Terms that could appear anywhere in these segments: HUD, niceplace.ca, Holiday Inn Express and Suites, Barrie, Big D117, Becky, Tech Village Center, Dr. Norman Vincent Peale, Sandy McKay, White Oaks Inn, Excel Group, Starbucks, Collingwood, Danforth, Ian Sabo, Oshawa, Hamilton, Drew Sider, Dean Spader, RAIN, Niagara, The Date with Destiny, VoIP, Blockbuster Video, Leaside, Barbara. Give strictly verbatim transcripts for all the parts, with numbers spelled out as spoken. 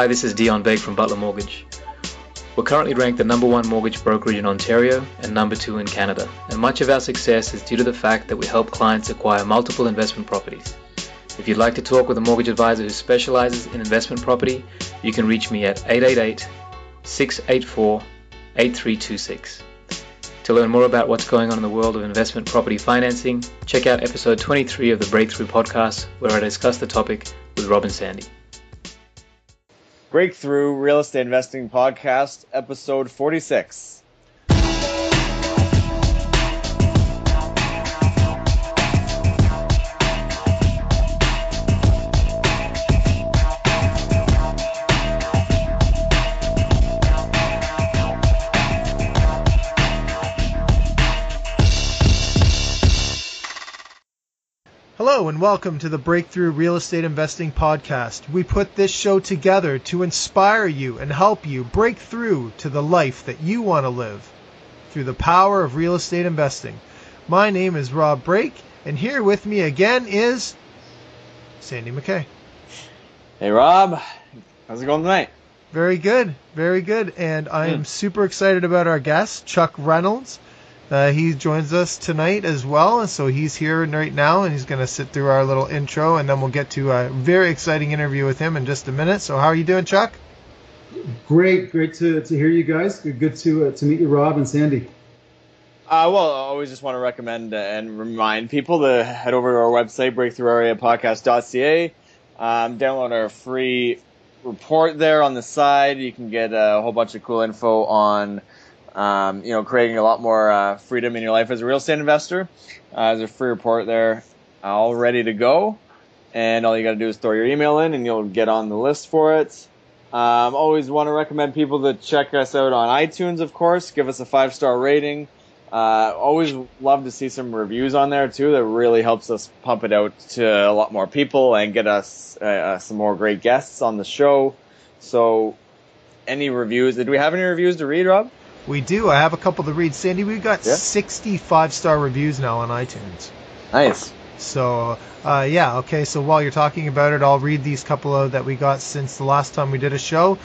Hi, this is Dion Begg from Butler Mortgage. We're currently ranked the number one mortgage brokerage in Ontario and number two in Canada, and much of our success is due to the fact that we help clients acquire multiple investment properties. If you'd like to talk with a mortgage advisor who specializes in investment property, you can reach me at eight eight eight, six eight four, eight three two six. To learn more about what's going on in the world of investment property financing, check out episode twenty-three of the Breakthrough Podcast, where I discuss the topic with Robin Sandy. Breakthrough Real Estate Investing Podcast, episode forty-six. Hello and welcome to the Breakthrough Real Estate Investing Podcast. We put this show together to inspire you and help you break through to the life that you want to live through the power of real estate investing. My name is Rob Brake, and here with me again is Sandy McKay. Hey Rob, how's it going tonight? Very good, very good. And I am mm. super excited about our guest, Chuck Reynolds. Uh, he joins us tonight as well, and so he's here right now, and he's going to sit through our little intro, and then we'll get to a very exciting interview with him in just a minute. So how are you doing, Chuck? Great. Great to, to hear you guys. Good to uh, to meet you, Rob and Sandy. Uh, well, I always just want to recommend and remind people to head over to our website, breakthrough area podcast dot c a. Um, download our free report there on the side. You can get a whole bunch of cool info on Um, you know, creating a lot more uh, freedom in your life as a real estate investor. Uh, there's a free report there, all ready to go, and all you got to do is throw your email in, and you'll get on the list for it. Um, always want to recommend people to check us out on iTunes, of course. Give us a five star rating. Uh, always love to see some reviews on there too. That really helps us pump it out to a lot more people and get us uh, uh, some more great guests on the show. So, any reviews? Did we have any reviews to read, Rob? We do. I have a couple to read. Sandy, we've got yeah. sixty-five star reviews now on iTunes. Nice. So, uh, yeah, okay. So while you're talking about it, I'll read these couple of that we got since the last time we did a show.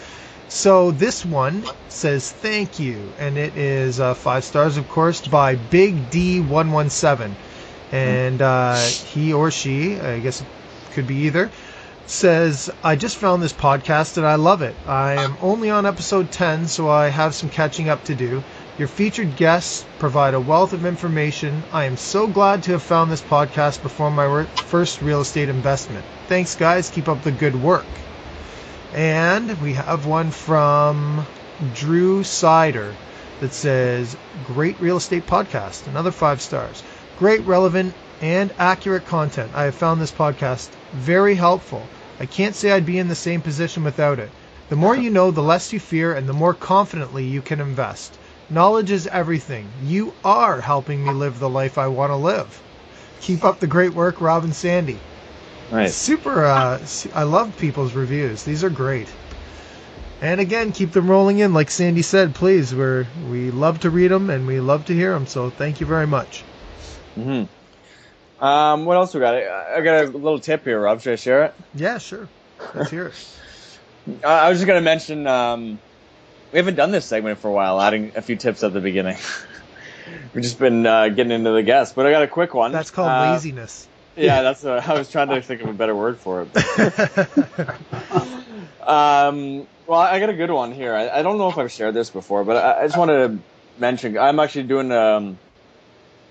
So this one says, thank you. And it is uh, five stars, of course, by Big D one one seven. And uh, he or she, I guess it could be either, says, I just found this podcast and I love it. I am only on episode ten, so I have some catching up to do. Your featured guests provide a wealth of information. I am so glad to have found this podcast before my first real estate investment. Thanks, guys. Keep up the good work. And we have one from Drew Sider that says, great real estate podcast. Another five stars. Great, relevant, and accurate content. I have found this podcast very helpful. I can't say I'd be in the same position without it. The more you know, the less you fear, and the more confidently you can invest. Knowledge is everything. You are helping me live the life I want to live. Keep up the great work, Rob and Sandy. Right. Super. Uh, I love people's reviews. These are great. And again, keep them rolling in. Like Sandy said, please. We're, we love to read them, and we love to hear them. So thank you very much. Mm-hmm. Um, what else we got? I got a little tip here, Rob. Should I share it? Yeah, sure. Let's hear it. I was just going to mention, um, we haven't done this segment for a while, adding a few tips at the beginning. We've just been uh, getting into the guests, but I got a quick one. That's called uh, laziness. Yeah, that's what I was trying to think of a better word for it. um, well, I got a good one here. I, I don't know if I've shared this before, but I, I just wanted to mention, I'm actually doing, um,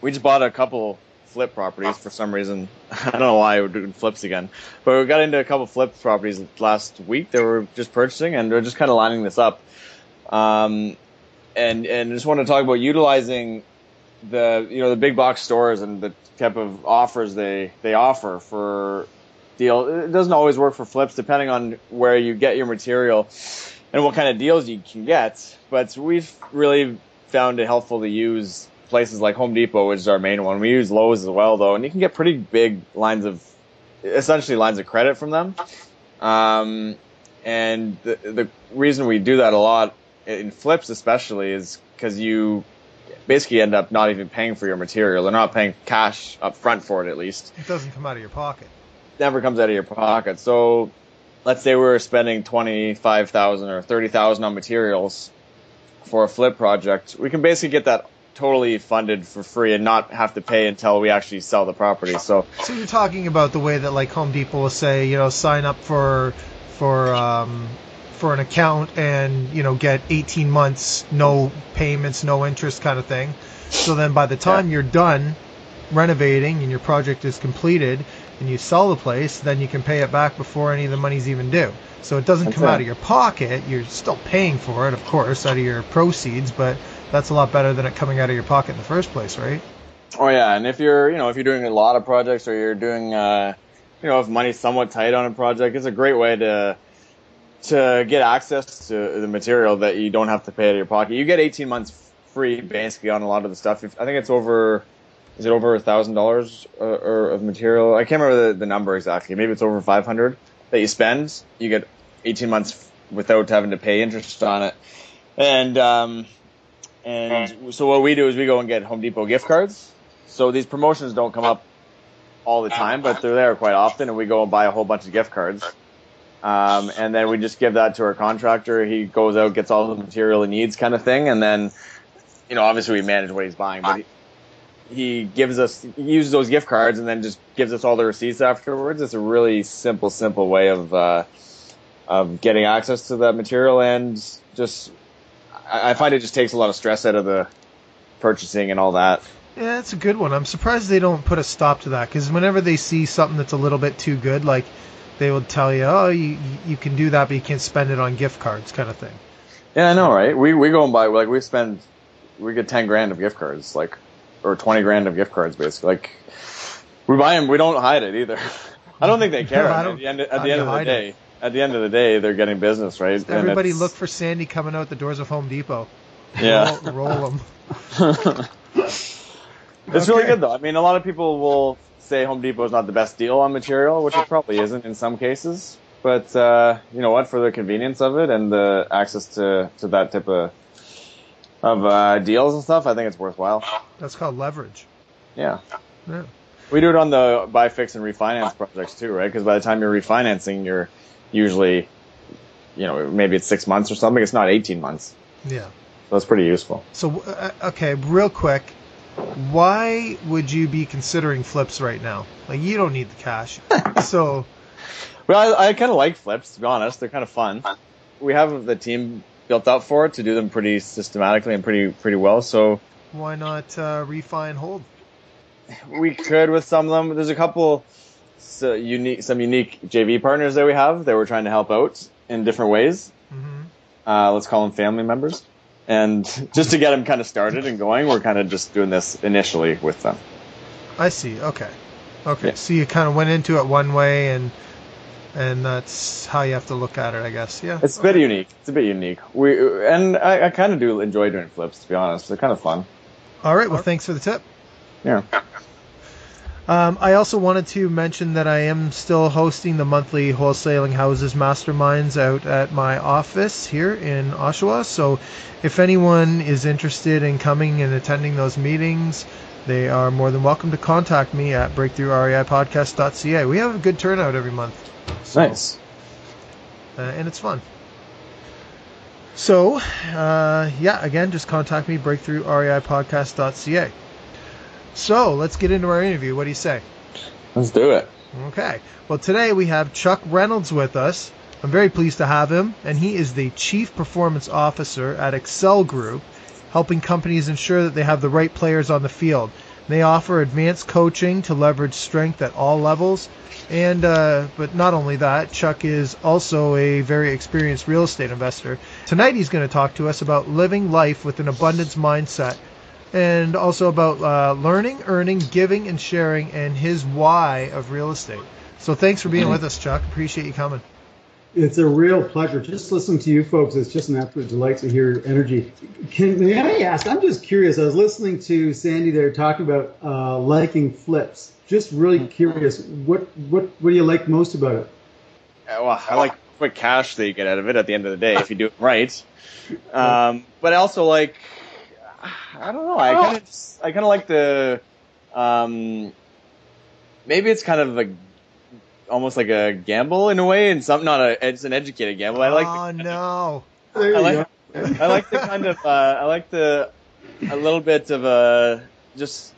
we just bought a couple flip properties for some reason. I don't know why we're doing flips again, but we got into a couple flip properties last week that we were just purchasing, and we're just kind of lining this up. Um, and and just want to talk about utilizing the you know the big box stores and the type of offers they they offer for deal. It doesn't always work for flips, depending on where you get your material and what kind of deals you can get. But we've really found it helpful to use places like Home Depot, which is our main one. We use Lowe's as well, though, and you can get pretty big lines of, essentially lines of credit from them. Um, and the, the reason we do that a lot, in flips especially, is because you basically end up not even paying for your material. They're not paying cash up front for it, at least. It doesn't come out of your pocket. It never comes out of your pocket. So let's say we were spending twenty-five thousand dollars or thirty thousand dollars on materials for a flip project, we can basically get that totally funded for free and not have to pay until we actually sell the property. So, so you're talking about the way that like Home Depot will say, you know, sign up for for um, for an account and, you know, get eighteen months, no payments, no interest kind of thing. So then by the time yeah. you're done renovating and your project is completed and you sell the place, then you can pay it back before any of the money's even due. So it doesn't that's come right. out of your pocket. You're still paying for it, of course, out of your proceeds, but that's a lot better than it coming out of your pocket in the first place, right? Oh yeah, and if you're, you know, if you're doing a lot of projects or you're doing, uh, you know, if money's somewhat tight on a project, it's a great way to to get access to the material that you don't have to pay out of your pocket. You get eighteen months free basically on a lot of the stuff. If, I think it's over, is it over a thousand dollars of material? I can't remember the, the number exactly. Maybe it's over five hundred that you spend. You get eighteen months without having to pay interest on it, and um, and so what we do is we go and get Home Depot gift cards. So these promotions don't come up all the time, but they're there quite often, and we go and buy a whole bunch of gift cards. Um, and then we just give that to our contractor. He goes out, gets all the material he needs kind of thing, and then, you know, obviously we manage what he's buying, but he, he gives us, he uses those gift cards and then just gives us all the receipts afterwards. It's a really simple, simple way of uh, of getting access to that material, and just, I find it just takes a lot of stress out of the purchasing and all that. Yeah, that's a good one. I'm surprised they don't put a stop to that, because whenever they see something that's a little bit too good, like they will tell you, oh, you you can do that, but you can't spend it on gift cards kind of thing. Yeah, I know, right? We we go and buy, like we spend, we get ten grand of gift cards, like, or twenty grand of gift cards, basically. Like, we buy them, we don't hide it either. I don't think they care. No, at the end, at the end of the day. It. At the end of the day, they're getting business, right? Everybody look for Sandy coming out the doors of Home Depot. Yeah. Roll, roll them. It's okay. Really good, though. I mean, a lot of people will say Home Depot is not the best deal on material, which it probably isn't in some cases. But uh, you know what? For the convenience of it and the access to, to that type of, of uh, deals and stuff, I think it's worthwhile. That's called leverage. Yeah. Yeah. We do it on the buy, fix, and refinance projects, too, right? Because by the time you're refinancing, you're usually, you know, maybe it's six months or something. It's not eighteen months. Yeah. So that's pretty useful. So, uh, okay, real quick, why would you be considering flips right now? Like, you don't need the cash. So, well, I, I kind of like flips, to be honest. They're kind of fun. We have the team built up for it to do them pretty systematically and pretty pretty well. So why not uh, refi and hold? We could with some of them. There's a couple... So unique, some unique J V partners that we have that we're trying to help out in different ways. Mm-hmm. Uh, let's call them family members. And just to get them kind of started and going, we're kind of just doing this initially with them. I see. Okay. Okay. Yeah. So you kind of went into it one way, and and that's how you have to look at it, I guess. Yeah. It's a okay. bit unique. It's a bit unique. We And I, I kind of do enjoy doing flips, to be honest. They're kind of fun. All right. Well, thanks for the tip. Yeah. Um, I also wanted to mention that I am still hosting the monthly Wholesaling Houses Masterminds out at my office here in Oshawa. So if anyone is interested in coming and attending those meetings, they are more than welcome to contact me at breakthrough R E I podcast dot C A. We have a good turnout every month. So, nice. Uh, and it's fun. So, uh, yeah, again, just contact me, breakthrough R E I podcast dot C A. So let's get into our interview. What do you say? Let's do it. Okay. Well, today we have Chuck Reynolds with us. I'm very pleased to have him, and he is the Chief Performance Officer at Excel Group, helping companies ensure that they have the right players on the field. They offer advanced coaching to leverage strength at all levels, and uh, but not only that, Chuck is also a very experienced real estate investor. Tonight he's going to talk to us about living life with an abundance mindset, and also about uh, learning, earning, giving, and sharing, and his why of real estate. So thanks for being with us, Chuck. Appreciate you coming. It's a real pleasure. Just listening to you folks, it's just an absolute delight to hear your energy. Can, may I ask, I'm just curious. I was listening to Sandy there talking about uh, liking flips. Just really curious, what, what, what do you like most about it? Yeah, well, I like quick cash that you get out of it at the end of the day if you do it right. Um, but I also like... I don't know. I kind of, I kind of like the, um, maybe it's kind of a almost like a gamble in a way, and some not a it's an educated gamble. I like. Oh no! Of, there I, like, I like the kind of uh, I like the a little bit of a just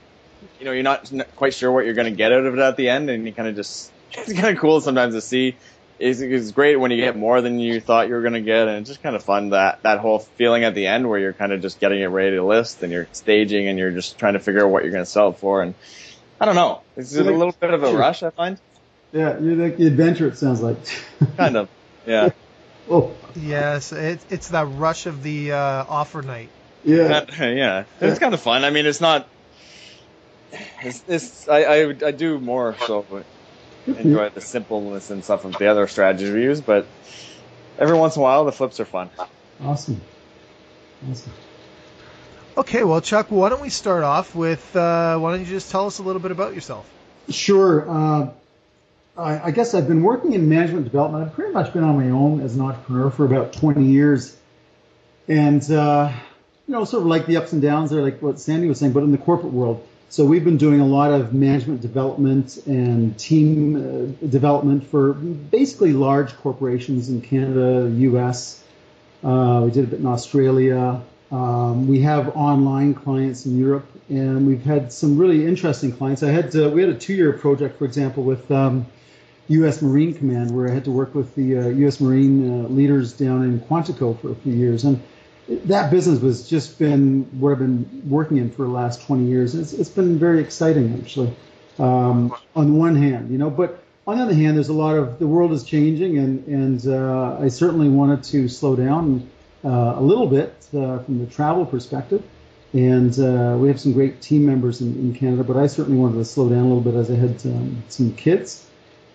you know you're not quite sure what you're going to get out of it at the end, and you kind of just it's kind of cool sometimes to see. It's, it's great when you get more than you thought you were going to get, and it's just kind of fun that that whole feeling at the end where you're kind of just getting it ready to list and you're staging and you're just trying to figure out what you're going to sell it for. And I don't know, it's just like, a little bit of a rush, I find. Yeah, you're like the adventure, it sounds like. Kind of, yeah. Oh. Yes, it, it's that rush of the uh, offer night. Yeah. yeah, yeah, it's kind of fun. I mean, it's not. It's, it's I, I I do more so. But, enjoy the simpleness and stuff of the other strategies we use, but every once in a while the flips are fun. Awesome. Awesome. Okay, well, Chuck, why don't we start off with, uh, why don't you just tell us a little bit about yourself? Sure. Uh, I, I guess I've been working in management development. I've pretty much been on my own as an entrepreneur for about twenty years. And, uh, you know, sort of like the ups and downs there, like what Sandy was saying, but in the corporate world. So we've been doing a lot of management development and team uh, development for basically large corporations in Canada, U S Uh, we did a bit in Australia. Um, we have online clients in Europe, and we've had some really interesting clients. I had to, we had a two-year project, for example, with um, U S Marine Command, where I had to work with the uh, U S Marine uh, leaders down in Quantico for a few years. And that business was just been what I've been working in for the last twenty years. It's, it's been very exciting, actually, um, on the one hand, you know. But on the other hand, there's a lot of – the world is changing, and, and uh, I certainly wanted to slow down uh, a little bit uh, from the travel perspective. And uh, we have some great team members in, in Canada, but I certainly wanted to slow down a little bit as I had um, some kids.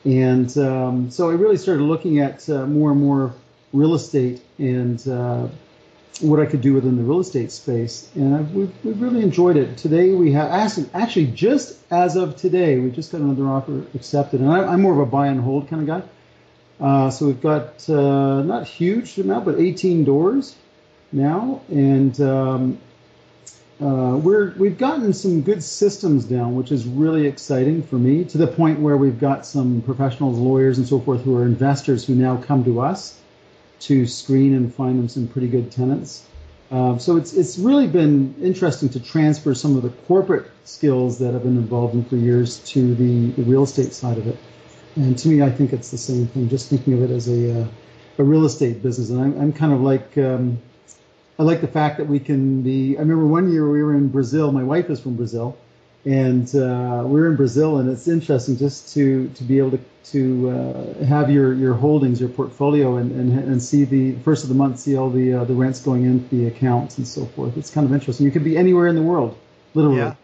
And um, so I really started looking at uh, more and more real estate and uh, – what I could do within the real estate space, and I've, we've, we've really enjoyed it. Today we have, actually just as of today, we just got another offer accepted, and I, I'm more of a buy and hold kind of guy. Uh, so we've got uh, not huge amount, but eighteen doors now, and um, uh, we're, we've gotten some good systems down, which is really exciting for me, to the point where we've got some professionals, lawyers, and so forth who are investors who now come to us to screen and find them some pretty good tenants. Uh, so it's it's really been interesting to transfer some of the corporate skills that I've been involved in for years to the, the real estate side of it. And to me, I think it's the same thing, just thinking of it as a uh, a real estate business. And I'm, I'm kind of like, um, I like the fact that we can be, I remember one year we were in Brazil, my wife is from Brazil, and uh, we were in Brazil, and it's interesting just to, to be able to to uh, have your, your holdings, your portfolio, and, and and see the first of the month, see all the uh, the rents going into the accounts and so forth. It's kind of interesting. You could be anywhere in the world, literally. Yeah.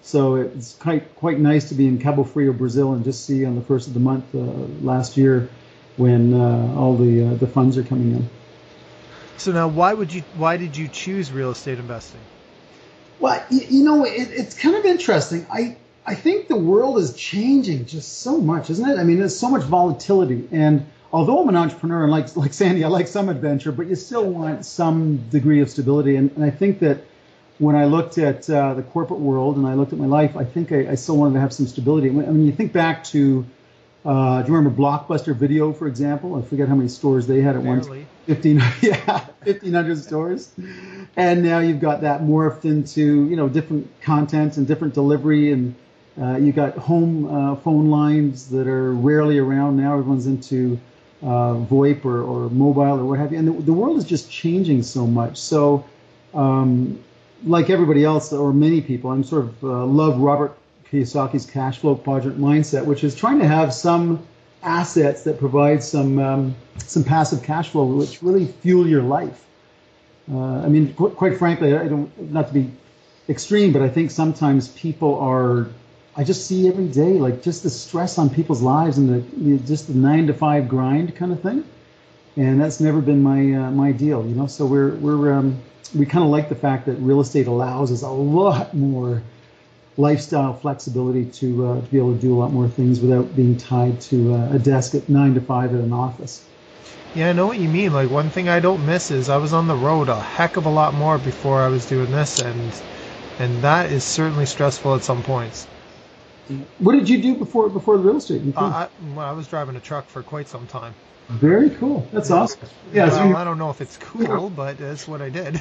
So it's quite quite nice to be in Cabo Frio, Brazil, and just see on the first of the month uh, last year when uh, all the uh, the funds are coming in. So now, why would you why did you choose real estate investing? Well, you know, it, it's kind of interesting. I, I think the world is changing just so much, isn't it? I mean, there's so much volatility. And although I'm an entrepreneur, and like like Sandy, I like some adventure, but you still want some degree of stability. And, and I think that when I looked at uh, the corporate world and I looked at my life, I think I, I still wanted to have some stability. When, I mean, you think back to, uh, do you remember Blockbuster Video, for example? I forget how many stores they had at once. Fifteen, yeah, fifteen hundred stores, and now you've got that morphed into you know different content and different delivery, and uh, you got home uh, phone lines that are rarely around now. Everyone's into uh, VoIP or, or mobile or what have you, and the, the world is just changing so much. So, um, like everybody else or many people, I'm sort of uh, love Robert Kiyosaki's cash flow quadrant mindset, which is trying to have some assets that provide some um, some passive cash flow, which really fuel your life. Uh, I mean, qu- quite frankly, I don't not to be extreme, but I think sometimes people are. I just see every day like just the stress on people's lives and the you know, just the nine to five grind kind of thing, and that's never been my uh, my deal, you know. So we're we're um, we kind of like the fact that real estate allows us a lot more lifestyle flexibility to, uh, to be able to do a lot more things without being tied to uh, a desk at nine to five at an office. Yeah, I know what you mean. Like one thing I don't miss is I was on the road a heck of a lot more before I was doing this, and and that is certainly stressful at some points. What did you do before before the real estate? Uh, I, well, I was driving a truck for quite some time. Very cool. That's yeah. awesome. Yeah. Well, so I don't know if it's cool, but that's what I did.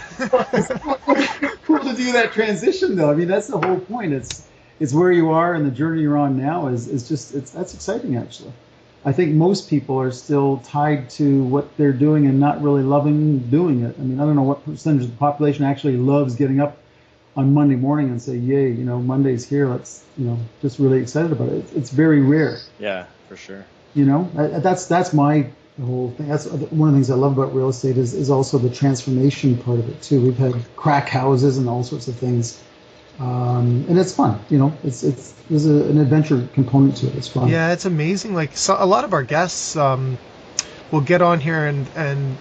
Cool to do that transition, though. I mean, that's the whole point. It's it's where you are and the journey you're on now is is just it's that's exciting actually. I think most people are still tied to what they're doing and not really loving doing it. I mean, I don't know what percentage of the population actually loves getting up on Monday morning and say, yay, you know, Monday's here. Let's, you know, just really excited about it. It's, it's very rare. Yeah, for sure. You know, I, that's that's my whole thing. That's one of the things I love about real estate is, is also the transformation part of it, too. We've had crack houses and all sorts of things. Um, and it's fun, you know, it's, it's, there's a, an adventure component to it. It's fun. Yeah. It's amazing. Like so a lot of our guests, um, will get on here and, and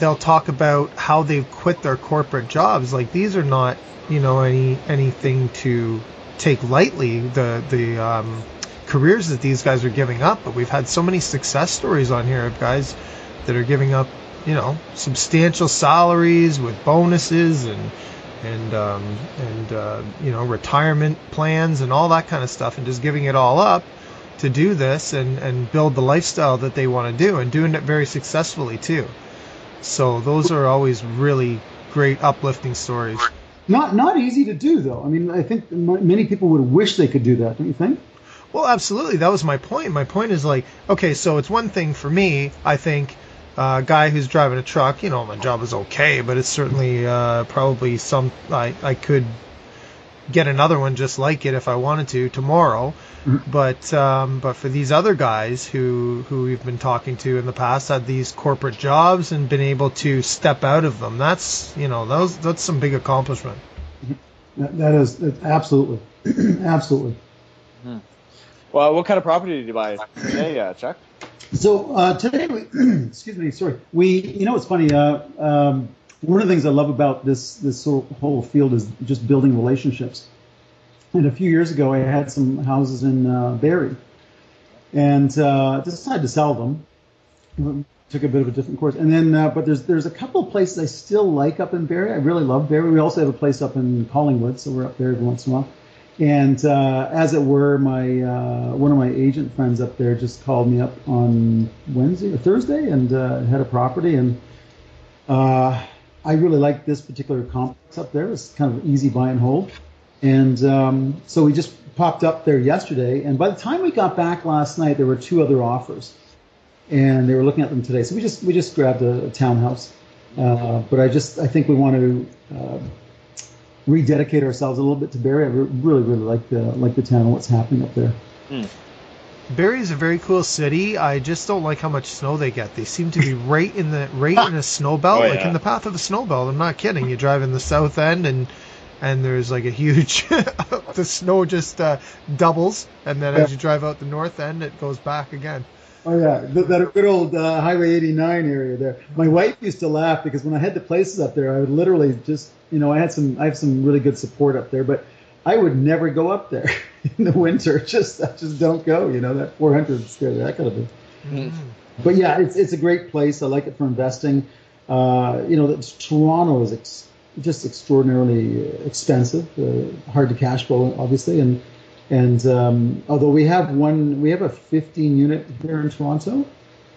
they'll talk about how they've quit their corporate jobs. Like these are not, you know, any, anything to take lightly, the, the, um, careers that these guys are giving up, but we've had so many success stories on here of guys that are giving up, you know, substantial salaries with bonuses and, and um, and uh, you know, retirement plans and all that kind of stuff, and just giving it all up to do this and, and build the lifestyle that they want to do, and doing it very successfully too. So those are always really great, uplifting stories. Not not easy to do though. I mean, I think many people would wish they could do that, don't you think? Well, absolutely. That was my point. My point is like, okay, so it's one thing for me, I think. A uh, guy who's driving a truck, you know, my job is okay, but it's certainly uh, probably some, I, I could get another one just like it if I wanted to tomorrow. Mm-hmm. But um, but for these other guys who, who we've been talking to in the past, had these corporate jobs and been able to step out of them, that's, you know, those that's some big accomplishment. That, that is, that's absolutely, absolutely. Mm-hmm. Well, what kind of property did you buy today, uh, Chuck? So uh, today, we, excuse me, sorry. We, you know, it's funny. Uh, um, one of the things I love about this this whole field is just building relationships. And a few years ago, I had some houses in uh, Barrie, and uh, decided to sell them. Took a bit of a different course, and then uh, but there's there's a couple of places I still like up in Barrie. I really love Barrie. We also have a place up in Collingwood, so we're up there every once in a while. And uh, as it were, my uh, one of my agent friends up there just called me up on Wednesday or Thursday and uh, had a property. And uh, I really like this particular complex up there. It's kind of easy buy and hold. And um, so we just popped up there yesterday. And by the time we got back last night, there were two other offers, and they were looking at them today. So we just we just grabbed a, a townhouse. Uh, but I just I think we want to. Uh, rededicate ourselves a little bit to Barrie. I really, really like the like the town and what's happening up there. Mm. Barrie is a very cool city. I just don't like how much snow they get. They seem to be right in the right in a snow belt, oh, like yeah. in the path of a snow belt. I'm not kidding. You drive in the south end and and there's like a huge the snow just uh, doubles, and then yeah. as you drive out the north end, it goes back again. Oh yeah, that, that good old uh, Highway eighty-nine area there. My wife used to laugh because when I had the places up there, I would literally just, you know, I had some, I have some really good support up there, but I would never go up there in the winter. Just, I just don't go. You know, that four hundred scared that kind of thing. Mm-hmm. But yeah, it's it's a great place. I like it for investing. Uh, you know, Toronto is ex- just extraordinarily expensive, uh, hard to cash flow, obviously, and. And um, although we have one, we have a fifteen unit here in Toronto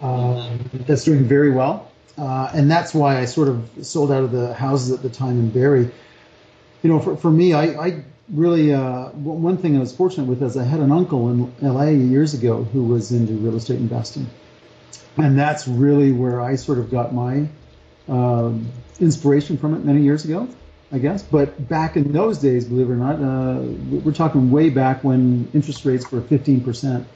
uh, that's doing very well. Uh, and that's why I sort of sold out of the houses at the time in Barrie. You know, for, for me, I, I really, uh, one thing I was fortunate with is I had an uncle in L A years ago who was into real estate investing. And that's really where I sort of got my um, inspiration from it many years ago. I guess, but back in those days, believe it or not, uh, we're talking way back when interest rates were fifteen percent,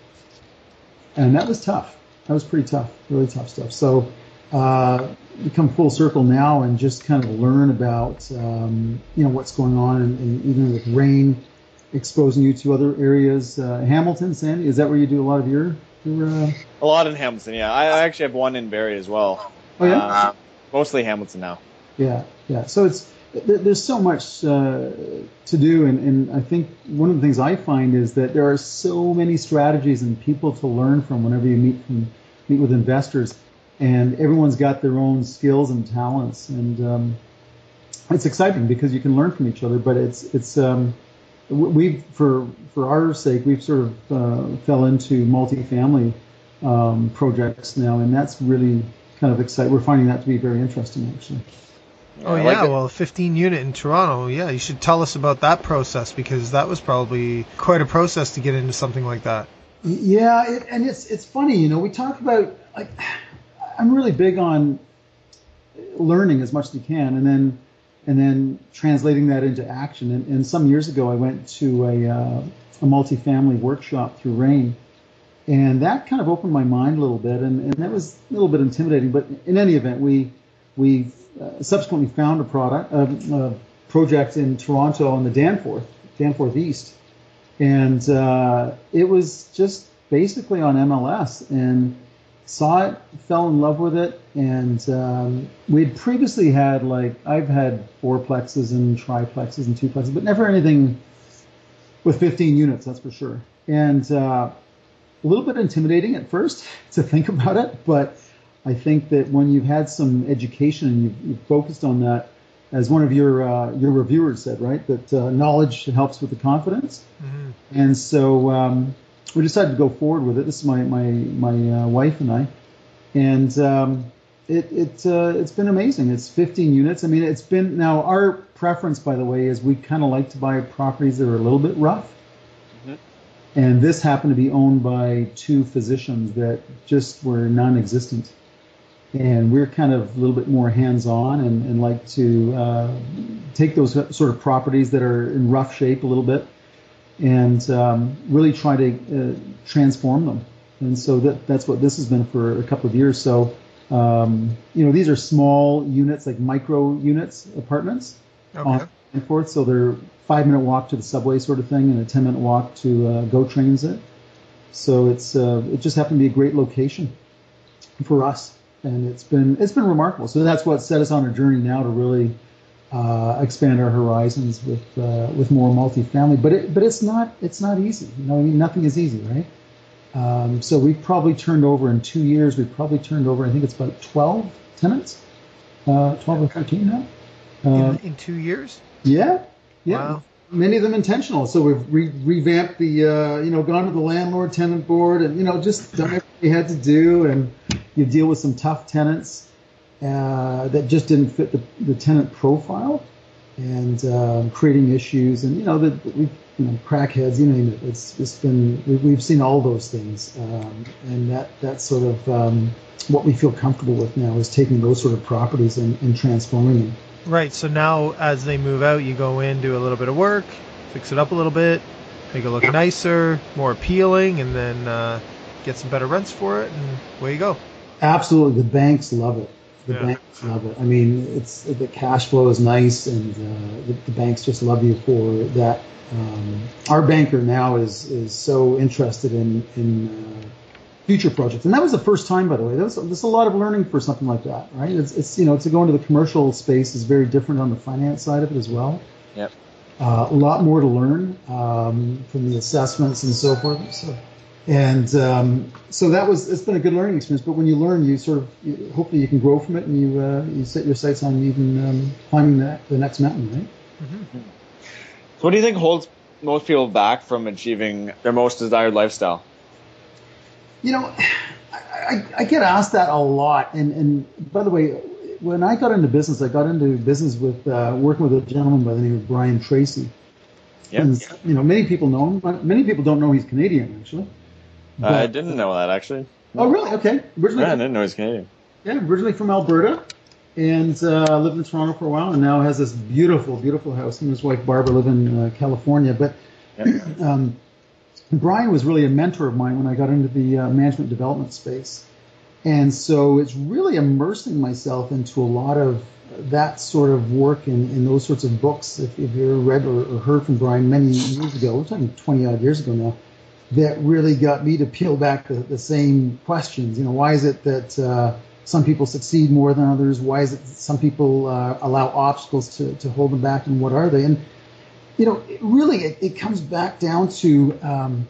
and that was tough. That was pretty tough, really tough stuff. So, uh, we come full circle now and just kind of learn about, um, you know, what's going on, and, and even with RAIN exposing you to other areas. Uh, Hamilton, Sandy, is that where you do a lot of your? your uh... A lot in Hamilton, yeah. I, I actually have one in Barrie as well. Oh yeah, uh, mostly Hamilton now. Yeah, yeah. So it's. There's so much uh, to do, and, and I think one of the things I find is that there are so many strategies and people to learn from whenever you meet from, meet with investors, and everyone's got their own skills and talents, and um, it's exciting because you can learn from each other. But it's it's um, we've for for our sake, we've sort of uh, fell into multifamily um, projects now, and that's really kind of exciting. We're finding that to be very interesting, actually. Oh yeah, like well, fifteen unit in Toronto. Yeah, you should tell us about that process, because that was probably quite a process to get into something like that. Yeah, it, and it's it's funny, you know. We talk about like I'm really big on learning as much as you can, and then and then translating that into action. And, and some years ago, I went to a uh, a multifamily workshop through RAIN, and that kind of opened my mind a little bit. And, and that was a little bit intimidating, but in any event, we we uh, subsequently found a product uh, a project in Toronto on the Danforth Danforth East. And uh, it was just basically on M L S, and saw it, fell in love with it. And um, we'd previously had, like, I've had fourplexes and triplexes and twoplexes, but never anything with fifteen units, that's for sure. And uh, a little bit intimidating at first to think about it, but I think that when you've had some education and you've, you've focused on that, as one of your uh, your reviewers said, right, that uh, knowledge helps with the confidence. Mm-hmm. And so um, we decided to go forward with it. This is my my my uh, wife and I, and um, it it uh, it's been amazing. It's fifteen units. I mean, it's been now our preference, by the way, is we kind of like to buy properties that are a little bit rough. Mm-hmm. And this happened to be owned by two physicians that just were non-existent. And we're kind of a little bit more hands-on and, and like to uh, take those sort of properties that are in rough shape a little bit and um, really try to uh, transform them. And so that, that's what this has been for a couple of years. So, um, you know, these are small units, like micro units, apartments. Okay. On and forth. So they're five-minute walk to the subway sort of thing and a ten-minute walk to uh, GO Transit. So it's uh, it just happened to be a great location for us. And it's been it's been remarkable. So that's what set us on a journey now to really uh, expand our horizons with uh, with more multifamily. But it but it's not it's not easy. You know, I mean, nothing is easy, right? Um, so we've probably turned over in two years. We've probably turned over. I think it's about twelve tenants, uh, twelve or thirteen now. Uh, in, in two years. Yeah, yeah. Wow. Many of them intentional. So we've re- revamped the uh, you know gone to the landlord tenant board and you know just done everything we had to do and. You deal with some tough tenants uh, that just didn't fit the, the tenant profile, and uh, creating issues, and you know that we, you know, crackheads, you name it. It's it's been we've seen all those things, um, and that that's sort of um, what we feel comfortable with now is taking those sort of properties and, and transforming them. Right. So now, as they move out, you go in, do a little bit of work, fix it up a little bit, make it look nicer, more appealing, and then uh, get some better rents for it, and away you go. Absolutely, the banks love it. The yeah. banks love it. I mean, it's the cash flow is nice, and uh, the, the banks just love you for that. Um, our banker now is is so interested in in uh, future projects, and that was the first time, by the way. That was, that's a lot of learning for something like that, right? It's, it's you know to go into the commercial space is very different on the finance side of it as well. Yep. Uh, a lot more to learn um, from the assessments and so forth. So. And um, so that was, it's been a good learning experience, but when you learn, you sort of, you, hopefully you can grow from it and you uh, you set your sights on even um, climbing that, the next mountain, right? Mm-hmm. So what do you think holds most people back from achieving their most desired lifestyle? You know, I, I, I get asked that a lot. And, and by the way, when I got into business, I got into business with uh, working with a gentleman by the name of Brian Tracy. Yep. And, yep. you know, many people know him, but many people don't know he's Canadian, actually. But, uh, I didn't know that, actually. No. Oh, really? Okay. Originally, yeah, I didn't know he's Canadian. Yeah, originally from Alberta, and uh, lived in Toronto for a while, and now has this beautiful, beautiful house. He and his wife, Barbara, live in uh, California. But yep. um, Brian was really a mentor of mine when I got into the uh, management development space. And so it's really immersing myself into a lot of that sort of work and, and those sorts of books. If, if you ever read or, or heard from Brian many years ago, we're talking twenty-odd years ago now, that really got me to peel back the, the same questions. You know, why is it that uh, some people succeed more than others? Why is it that some people uh, allow obstacles to, to hold them back, and what are they? And, you know, it really, it, it comes back down to um,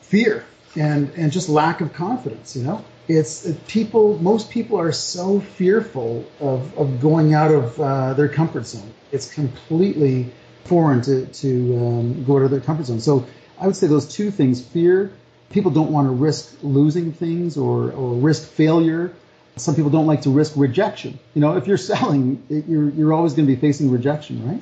fear and, and just lack of confidence, you know? It's it, people, most people are so fearful of, of going out of uh, their comfort zone. It's completely foreign to, to um, go out of their comfort zone. So I would say those two things: fear. People don't want to risk losing things or, or risk failure. Some people don't like to risk rejection. You know, if you're selling, it, you're, you're always going to be facing rejection, right?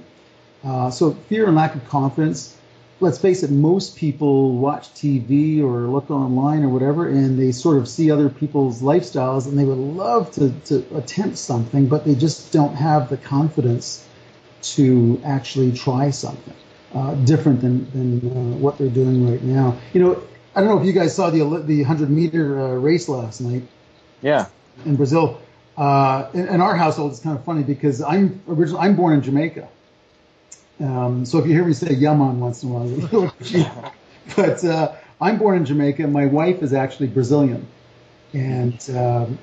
Uh, so fear and lack of confidence. Let's face it, most people watch T V or look online or whatever, and they sort of see other people's lifestyles, and they would love to, to attempt something, but they just don't have the confidence to actually try something uh, different than, than uh, what they're doing right now. You know, I don't know if you guys saw the the hundred-meter uh, race last night. Yeah. In Brazil. Uh, in, in our household, it's kind of funny because I'm originally I'm born in Jamaica. Um, so if you hear me say Yaman once in a while, but uh, I'm born in Jamaica. My wife is actually Brazilian, and um,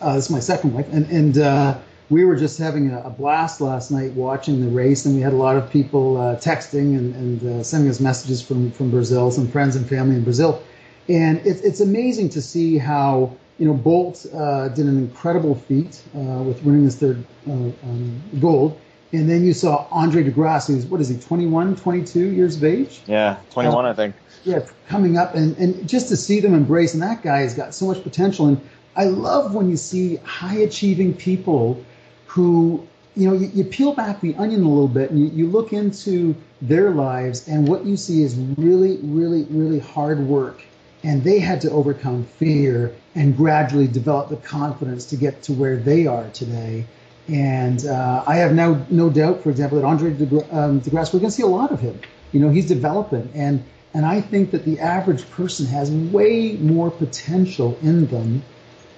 uh, this is my second wife. And, and uh, we were just having a, a blast last night watching the race, and we had a lot of people uh, texting and, and uh, sending us messages from, from Brazil, some friends and family in Brazil. And it, it's amazing to see how, you know, Bolt uh, did an incredible feat uh, with winning his third uh, um, gold. And then you saw Andre de Grasse, who's, what is he, twenty-one, twenty-two years of age? Yeah, twenty-one, uh, I think. Yeah, coming up. And, and just to see them embrace, and that guy has got so much potential. And I love when you see high-achieving people who, you know, you, you peel back the onion a little bit, and you, you look into their lives, and what you see is really, really, really hard work. And they had to overcome fear and gradually develop the confidence to get to where they are today. And uh, I have now no doubt, for example, that Andre de Grasse, um, we're going to see a lot of him. You know, he's developing. And, and I think that the average person has way more potential in them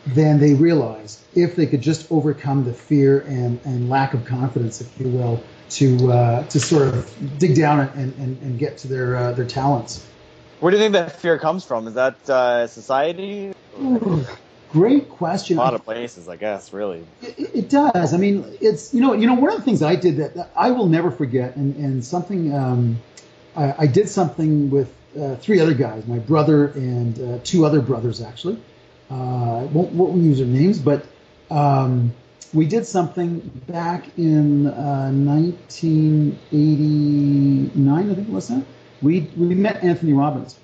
than they realize if they could just overcome the fear and, and lack of confidence, if you will, to uh, to sort of dig down and, and, and get to their uh, their talents. Where do you think that fear comes from? Is that uh, society? Ooh. Great question. A lot of places, I guess, really. It, it does. I mean, it's, you know, you know, one of the things I did that, that I will never forget, and, and something, um, I, I did something with uh, three other guys, my brother and uh, two other brothers, actually. Uh, I won't, won't use their names, but um, we did something back in uh, nineteen eighty-nine, I think it was that. We, we met Anthony Robbins.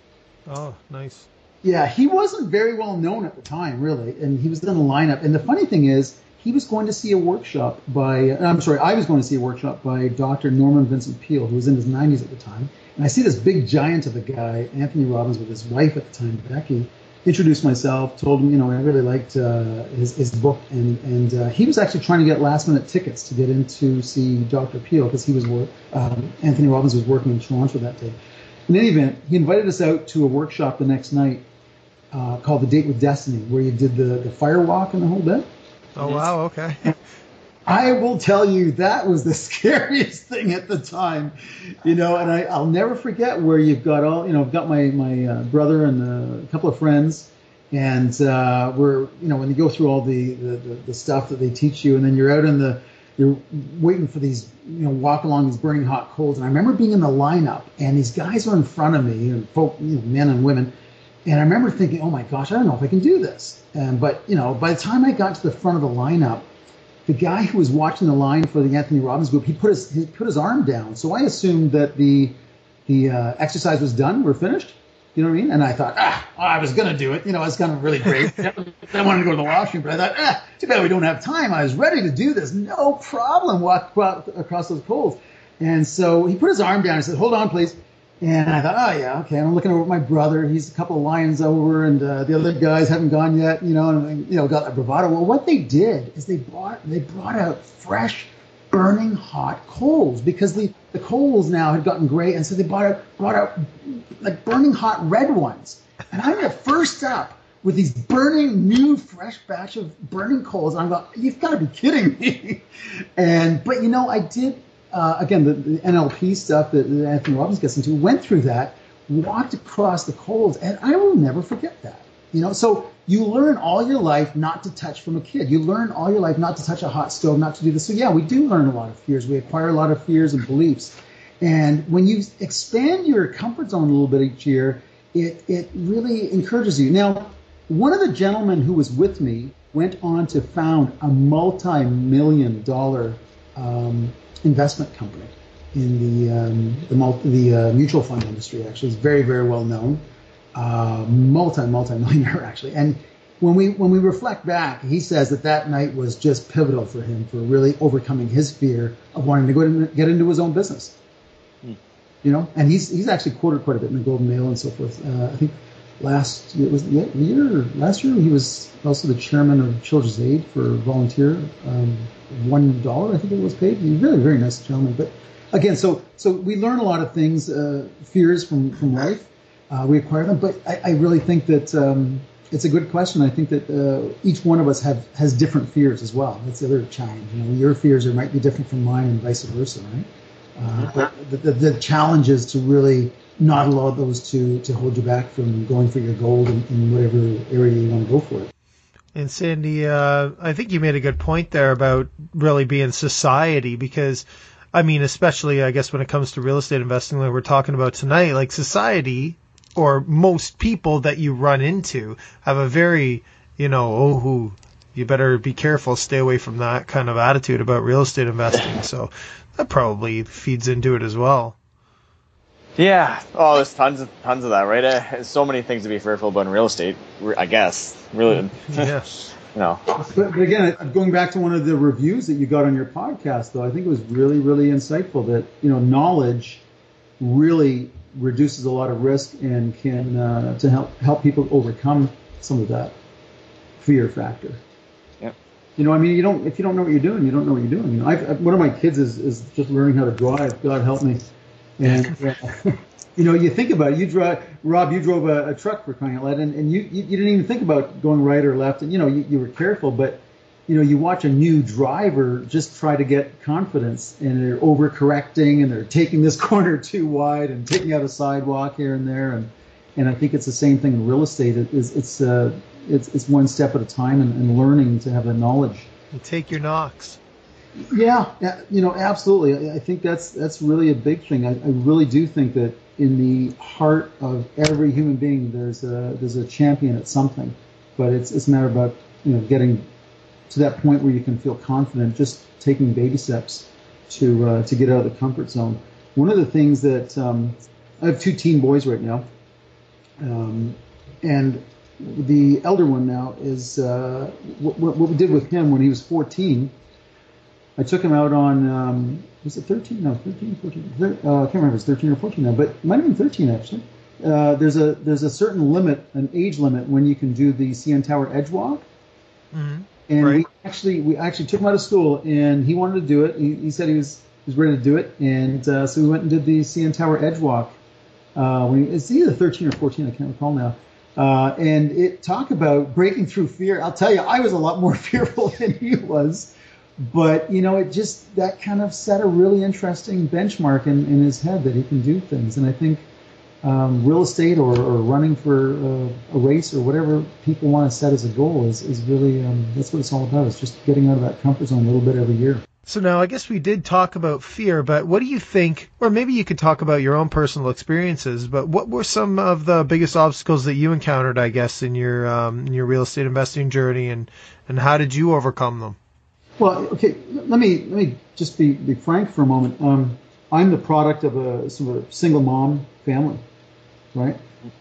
Oh, nice. Yeah, he wasn't very well known at the time, really, and he was in the lineup. And the funny thing is, he was going to see a workshop by, I'm sorry, I was going to see a workshop by Doctor Norman Vincent Peale, who was in his nineties at the time. And I see this big giant of a guy, Anthony Robbins, with his wife at the time, Becky, introduced myself, told him, you know, I really liked uh, his, his book. And, and uh, he was actually trying to get last-minute tickets to get in to see Doctor Peale, because he was um, Anthony Robbins was working in Toronto that day. In any event, he invited us out to a workshop the next night, Uh, called The Date with Destiny, where you did the, the fire walk and the whole bit. Oh, wow, okay. I will tell you, that was the scariest thing at the time, you know, and I, I'll never forget where you've got all, you know, I've got my, my uh, brother and a couple of friends, and uh, we're, you know, when you go through all the, the, the, the stuff that they teach you, and then you're out in the, you're waiting for these, you know, walk along these burning hot coals, and I remember being in the lineup, and these guys are in front of me, and folk, you know, men and women. And I remember thinking, oh, my gosh, I don't know if I can do this. Um, but, you know, by the time I got to the front of the lineup, the guy who was watching the line for the Anthony Robbins group, he put his he put his arm down. So I assumed that the the uh, exercise was done. We're finished. You know what I mean? And I thought, ah, I was going to do it. You know, it's kind of really great. I wanted to go to the washroom, but I thought, ah, too bad we don't have time. I was ready to do this. No problem. Walk across those poles. And so he put his arm down. He said, hold on, please. And I thought, oh, yeah, okay. And I'm looking over at my brother. He's a couple of lines over, and uh, the other guys haven't gone yet, you know, and, you know, got a bravado. Well, what they did is they brought they brought out fresh, burning hot coals, because the, the coals now had gotten gray, and so they brought out, brought out, like, burning hot red ones. And I'm the first up with these burning, new, fresh batch of burning coals. And I'm like, you've got to be kidding me. and But, you know, I did... Uh, again, the, the N L P stuff that, that Anthony Robbins gets into, went through that, walked across the coals, and I will never forget that. You know, so you learn all your life not to touch from a kid. You learn all your life not to touch a hot stove, not to do this. So yeah, we do learn a lot of fears. We acquire a lot of fears and beliefs. And when you expand your comfort zone a little bit each year, it it really encourages you. Now, one of the gentlemen who was with me went on to found a multi-million dollar um investment company. in the um, the, multi, the uh, mutual fund industry. Actually, he's very very well known, uh, multi multi millionaire actually. And when we when we reflect back, he says that that night was just pivotal for him for really overcoming his fear of wanting to go to get into his own business. Hmm. You know, and he's he's actually quoted quite a bit in the Golden Mail and so forth. Uh, I think last year was the year last year he was also the chairman of Children's Aid for volunteer um, one dollar I think it was paid. He's a really very nice gentleman, but. Again, so so we learn a lot of things, uh, fears from, from life. Uh, we acquire them. But I, I really think that um, it's a good question. I think that uh, each one of us have has different fears as well. That's the other challenge. You know, your fears are, might be different from mine and vice versa, right? Uh, but the, the, the challenge is to really not allow those to, to hold you back from going for your goal in, in whatever area you want to go for it. And Sandy, uh, I think you made a good point there about really being society because – I mean, especially, I guess, when it comes to real estate investing like we're talking about tonight, like society or most people that you run into have a very, you know, oh, you better be careful, stay away from that kind of attitude about real estate investing. So that probably feeds into it as well. Yeah. Oh, there's tons of tons of that, right? Uh, there's so many things to be fearful about in real estate, I guess. Really. Yeah. No. But, but again, going back to one of the reviews that you got on your podcast, though, I think it was really, really insightful that, you know, knowledge really reduces a lot of risk and can uh, to help help people overcome some of that fear factor. Yeah. You know, I mean, you don't if you don't know what you're doing, you don't know what you're doing. You know, I've, I've, one of my kids is, is just learning how to drive. God help me. And yeah. You know, you think about it. You drive, Rob. You drove a, a truck for crying out loud, and, and you, you you didn't even think about going right or left. And you know, you, you were careful, but you know, you watch a new driver just try to get confidence, and they're overcorrecting, and they're taking this corner too wide, and taking out a sidewalk here and there. And and I think it's the same thing in real estate. It is it's uh it's it's one step at a time, and, and learning to have the knowledge. You take your knocks. Yeah, you know, absolutely. I, I think that's that's really a big thing. I, I really do think that. In the heart of every human being, there's a there's a champion at something, but it's it's a matter about you know getting to that point where you can feel confident, just taking baby steps to uh, to get out of the comfort zone. One of the things that um, I have two teen boys right now, um, and the elder one now is uh, what, what we did with him when he was fourteen. I took him out on. Um, Was it thirteen? No, thirteen, fourteen. Uh, I can't remember. It's thirteen or fourteen now, but it might have been thirteen actually. Uh, there's a there's a certain limit, an age limit, when you can do the C N Tower Edge Walk. Mm-hmm. And right. we actually we actually took him out of school, and he wanted to do it. He, he said he was he was ready to do it, and uh, so we went and did the C N Tower Edge Walk. Uh, when he, it's either thirteen or fourteen. I can't recall now. Uh, and it talk about breaking through fear. I'll tell you, I was a lot more fearful than he was. But, you know, it just that kind of set a really interesting benchmark in, in his head that he can do things. And I think um, real estate or, or running for uh, a race or whatever people want to set as a goal is, is really um, that's what it's all about. It's just getting out of that comfort zone a little bit every year. So now I guess we did talk about fear, but what do you think, or maybe you could talk about your own personal experiences, but what were some of the biggest obstacles that you encountered, I guess, in your um, in your real estate investing journey, and, and how did you overcome them? Well, okay. Let me let me just be, be frank for a moment. Um, I'm the product of a sort of single mom family, right?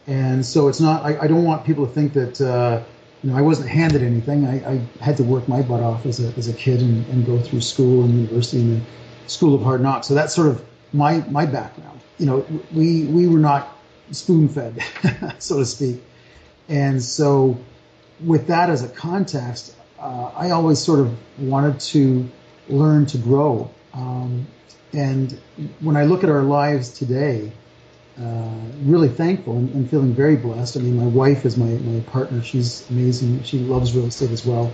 And so it's not. I, I don't want people to think that uh, you know I wasn't handed anything. I, I had to work my butt off as a as a kid and, and go through school and university and the school of hard knocks. So that's sort of my my background. You know, we we were not spoon fed, so to speak. And so, with that as a context. Uh, I always sort of wanted to learn to grow. Um, and when I look at our lives today, uh, really thankful and, and feeling very blessed. I mean, my wife is my, my partner. She's amazing. She loves real estate as well,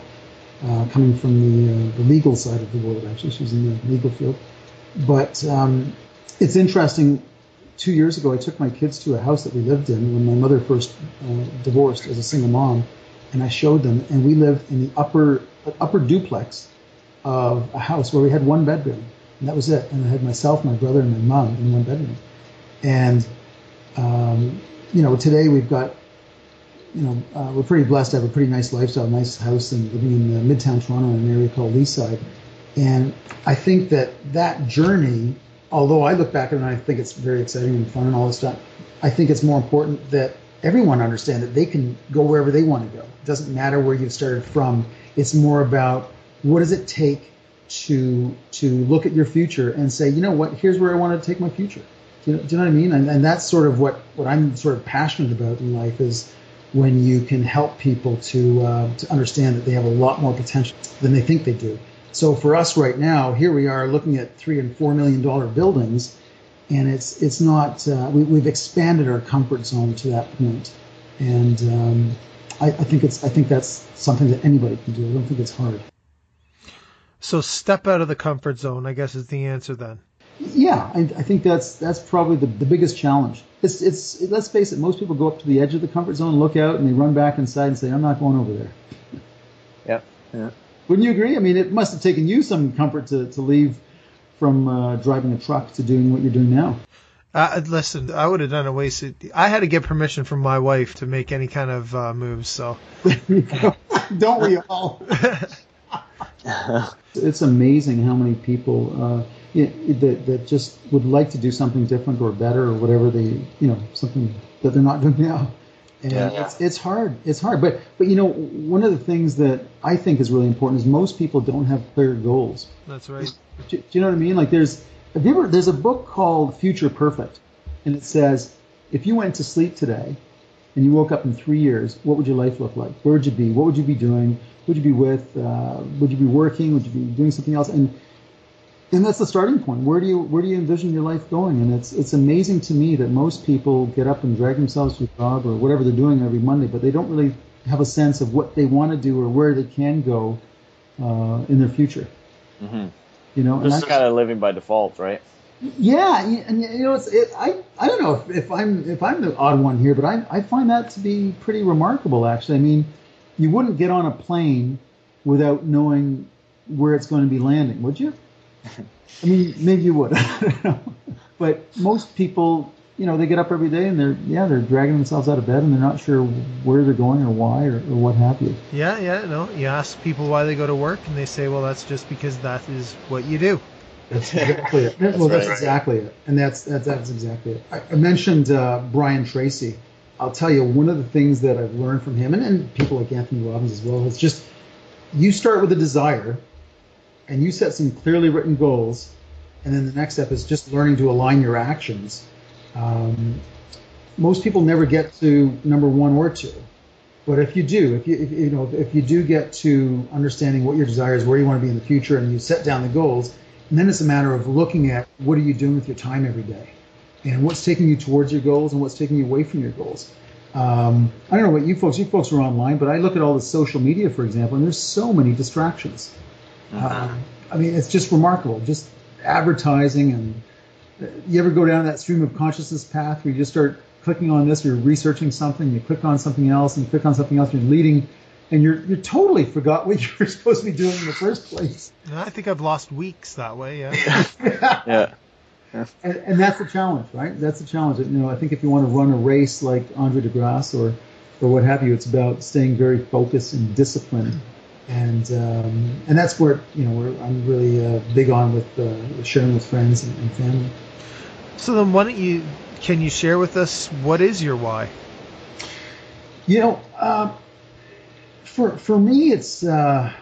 uh, coming from the, uh, the legal side of the world, actually. She's in the legal field. But um, it's interesting. Two years ago, I took my kids to a house that we lived in when my mother first uh, divorced as a single mom. And I showed them, and we lived in the upper upper duplex of a house where we had one bedroom, and that was it. And I had myself, my brother, and my mom in one bedroom. And um, you know, today we've got, you know, uh, we're pretty blessed to have a pretty nice lifestyle, nice house, and living in uh, Midtown Toronto in an area called Leaside. And I think that that journey although I look back and I think it's very exciting and fun and all this stuff, I think it's more important that everyone understand that they can go wherever they want to go. It doesn't matter where you've started from. It's more about what does it take to to look at your future and say, you know what, here's where I want to take my future. Do you know, do you know what I mean? And, and that's sort of what, what I'm sort of passionate about in life is when you can help people to uh, to understand that they have a lot more potential than they think they do. So for us right now, here we are looking at three and four million dollar buildings. And it's it's not, uh, we, we've expanded our comfort zone to that point. And um, I, I think it's I think that's something that anybody can do. I don't think it's hard. So step out of the comfort zone, I guess, is the answer then. Yeah, I, I think that's that's probably the, the biggest challenge. It's it's it, let's face it, most people go up to the edge of the comfort zone, look out, and they run back inside and say, I'm not going over there. Yeah, yeah. Wouldn't you agree? I mean, it must have taken you some comfort to, to leave from uh, driving a truck to doing what you're doing now. Uh, listen, I would have done a wasted. I had to get permission from my wife to make any kind of uh, moves. So, don't we all? It's amazing how many people uh, it, that that just would like to do something different or better or whatever they, you know, something that they're not doing now. And yeah, yeah. it's it's hard. It's hard. But but you know, one of the things that I think is really important is most people don't have clear goals. That's right. Do you know what I mean? Like there's, have you ever, there's a book called Future Perfect, and it says, if you went to sleep today and you woke up in three years, what would your life look like? Where would you be? What would you be doing? Would you be with? Uh, would you be working? Would you be doing something else? And and that's the starting point. Where do you where do you envision your life going? And it's it's amazing to me that most people get up and drag themselves to a job or whatever they're doing every Monday, but they don't really have a sense of what they want to do or where they can go uh, in their future. Mm-hmm. You know, this is kind of living by default, right? Yeah, and you know, it's, it, I I don't know if, if I'm if I'm the odd one here, but I I find that to be pretty remarkable, actually. I mean, you wouldn't get on a plane without knowing where it's going to be landing, would you? I mean, maybe you would, I don't know. But most people, you know, they get up every day and they're yeah they're dragging themselves out of bed and they're not sure where they're going or why or, or what have you. Yeah, yeah, no. You ask people why they go to work and they say, well, that's just because that is what you do. That's exactly it. that's well, right, that's right. exactly it, and that's that's that's exactly it. I, I mentioned uh, Brian Tracy. I'll tell you one of the things that I've learned from him and, and people like Anthony Robbins as well is just you start with a desire and you set some clearly written goals, and then the next step is just learning to align your actions. Um, most people never get to number one or two, but if you do, if you if, you know, if you do get to understanding what your desire is, where you want to be in the future, and you set down the goals, and then it's a matter of looking at what are you doing with your time every day, and what's taking you towards your goals, and what's taking you away from your goals. Um, I don't know what you folks, you folks are online, but I look at all the social media, for example, and there's so many distractions. Uh-huh. Uh, I mean, it's just remarkable, just advertising and. You ever go down that stream of consciousness path where you just start clicking on this, you're researching something, you click on something else, and you click on something else, you're leading, and you're you totally forgot what you were supposed to be doing in the first place. I think I've lost weeks that way, yeah. yeah. yeah. yeah. And, and that's the challenge, right? That's the challenge. You know, I think if you want to run a race like Andre de Grasse or, or what have you, it's about staying very focused and disciplined. And um, and that's where, you know, where I'm really uh, big on with uh, sharing with friends and, and family. So then why don't you, can you share with us, what is your why? You know, uh, for for me, it's, uh,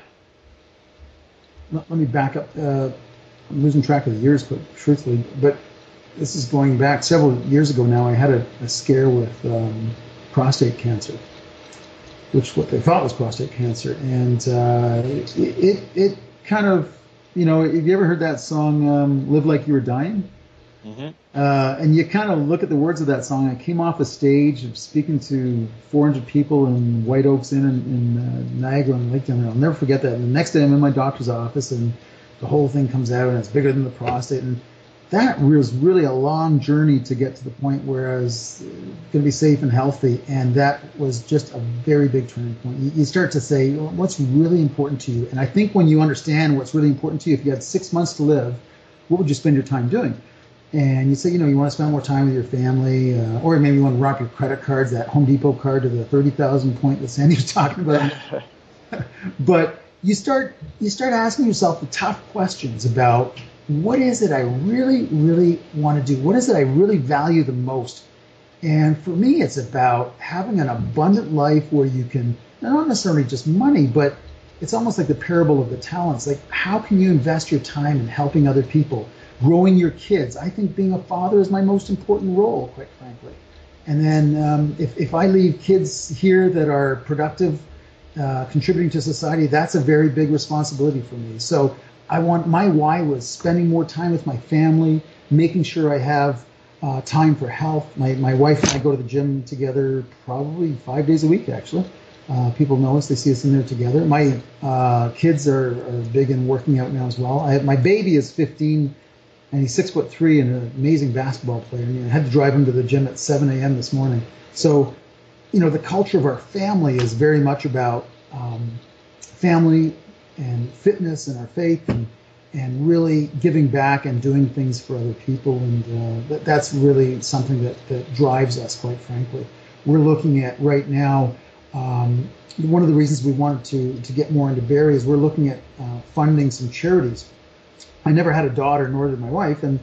let, let me back up. Uh, I'm losing track of the years, but truthfully, but this is going back several years ago now. I had a, a scare with um, prostate cancer, which what they thought was prostate cancer. And uh, it, it, it kind of, you know, have you ever heard that song, um, Live Like You Were Dying? Mm-hmm. Uh, and you kind of look at the words of that song. I came off a stage of speaking to four hundred people in White Oaks Inn in, in uh, Niagara on the Lake down there. I'll never forget that. And the next day I'm in my doctor's office and the whole thing comes out and it's bigger than the prostate. And that was really a long journey to get to the point where I was going to be safe and healthy. And that was just a very big turning point. You, you start to say, well, what's really important to you? And I think when you understand what's really important to you, if you had six months to live, what would you spend your time doing? And you say, you know, you want to spend more time with your family, uh, or maybe you want to rock your credit cards, that Home Depot card to the thirty thousand point that Sandy was talking about. But you start you start asking yourself the tough questions about what is it I really, really want to do? What is it I really value the most? And for me, it's about having an abundant life where you can, not necessarily just money, but it's almost like the parable of the talents. Like, how can you invest your time in helping other people, growing your kids? I think being a father is my most important role, quite frankly. And then um, if, if I leave kids here that are productive, uh, contributing to society, that's a very big responsibility for me. So I want, my why was spending more time with my family, making sure I have uh, time for health. My, my wife and I go to the gym together probably five days a week, actually. Uh, people know us. They see us in there together. My uh, kids are, are big in working out now as well. I, my baby is fifteen, and he's six foot three and an amazing basketball player. I, mean, I had to drive him to the gym at seven a.m. this morning. So, you know, the culture of our family is very much about um, family and fitness and our faith and and really giving back and doing things for other people. And uh, that, that's really something that, that drives us, quite frankly. We're looking at right now, Um, one of the reasons we wanted to, to get more into Barrie is we're looking at uh, funding some charities. I never had a daughter, nor did my wife, and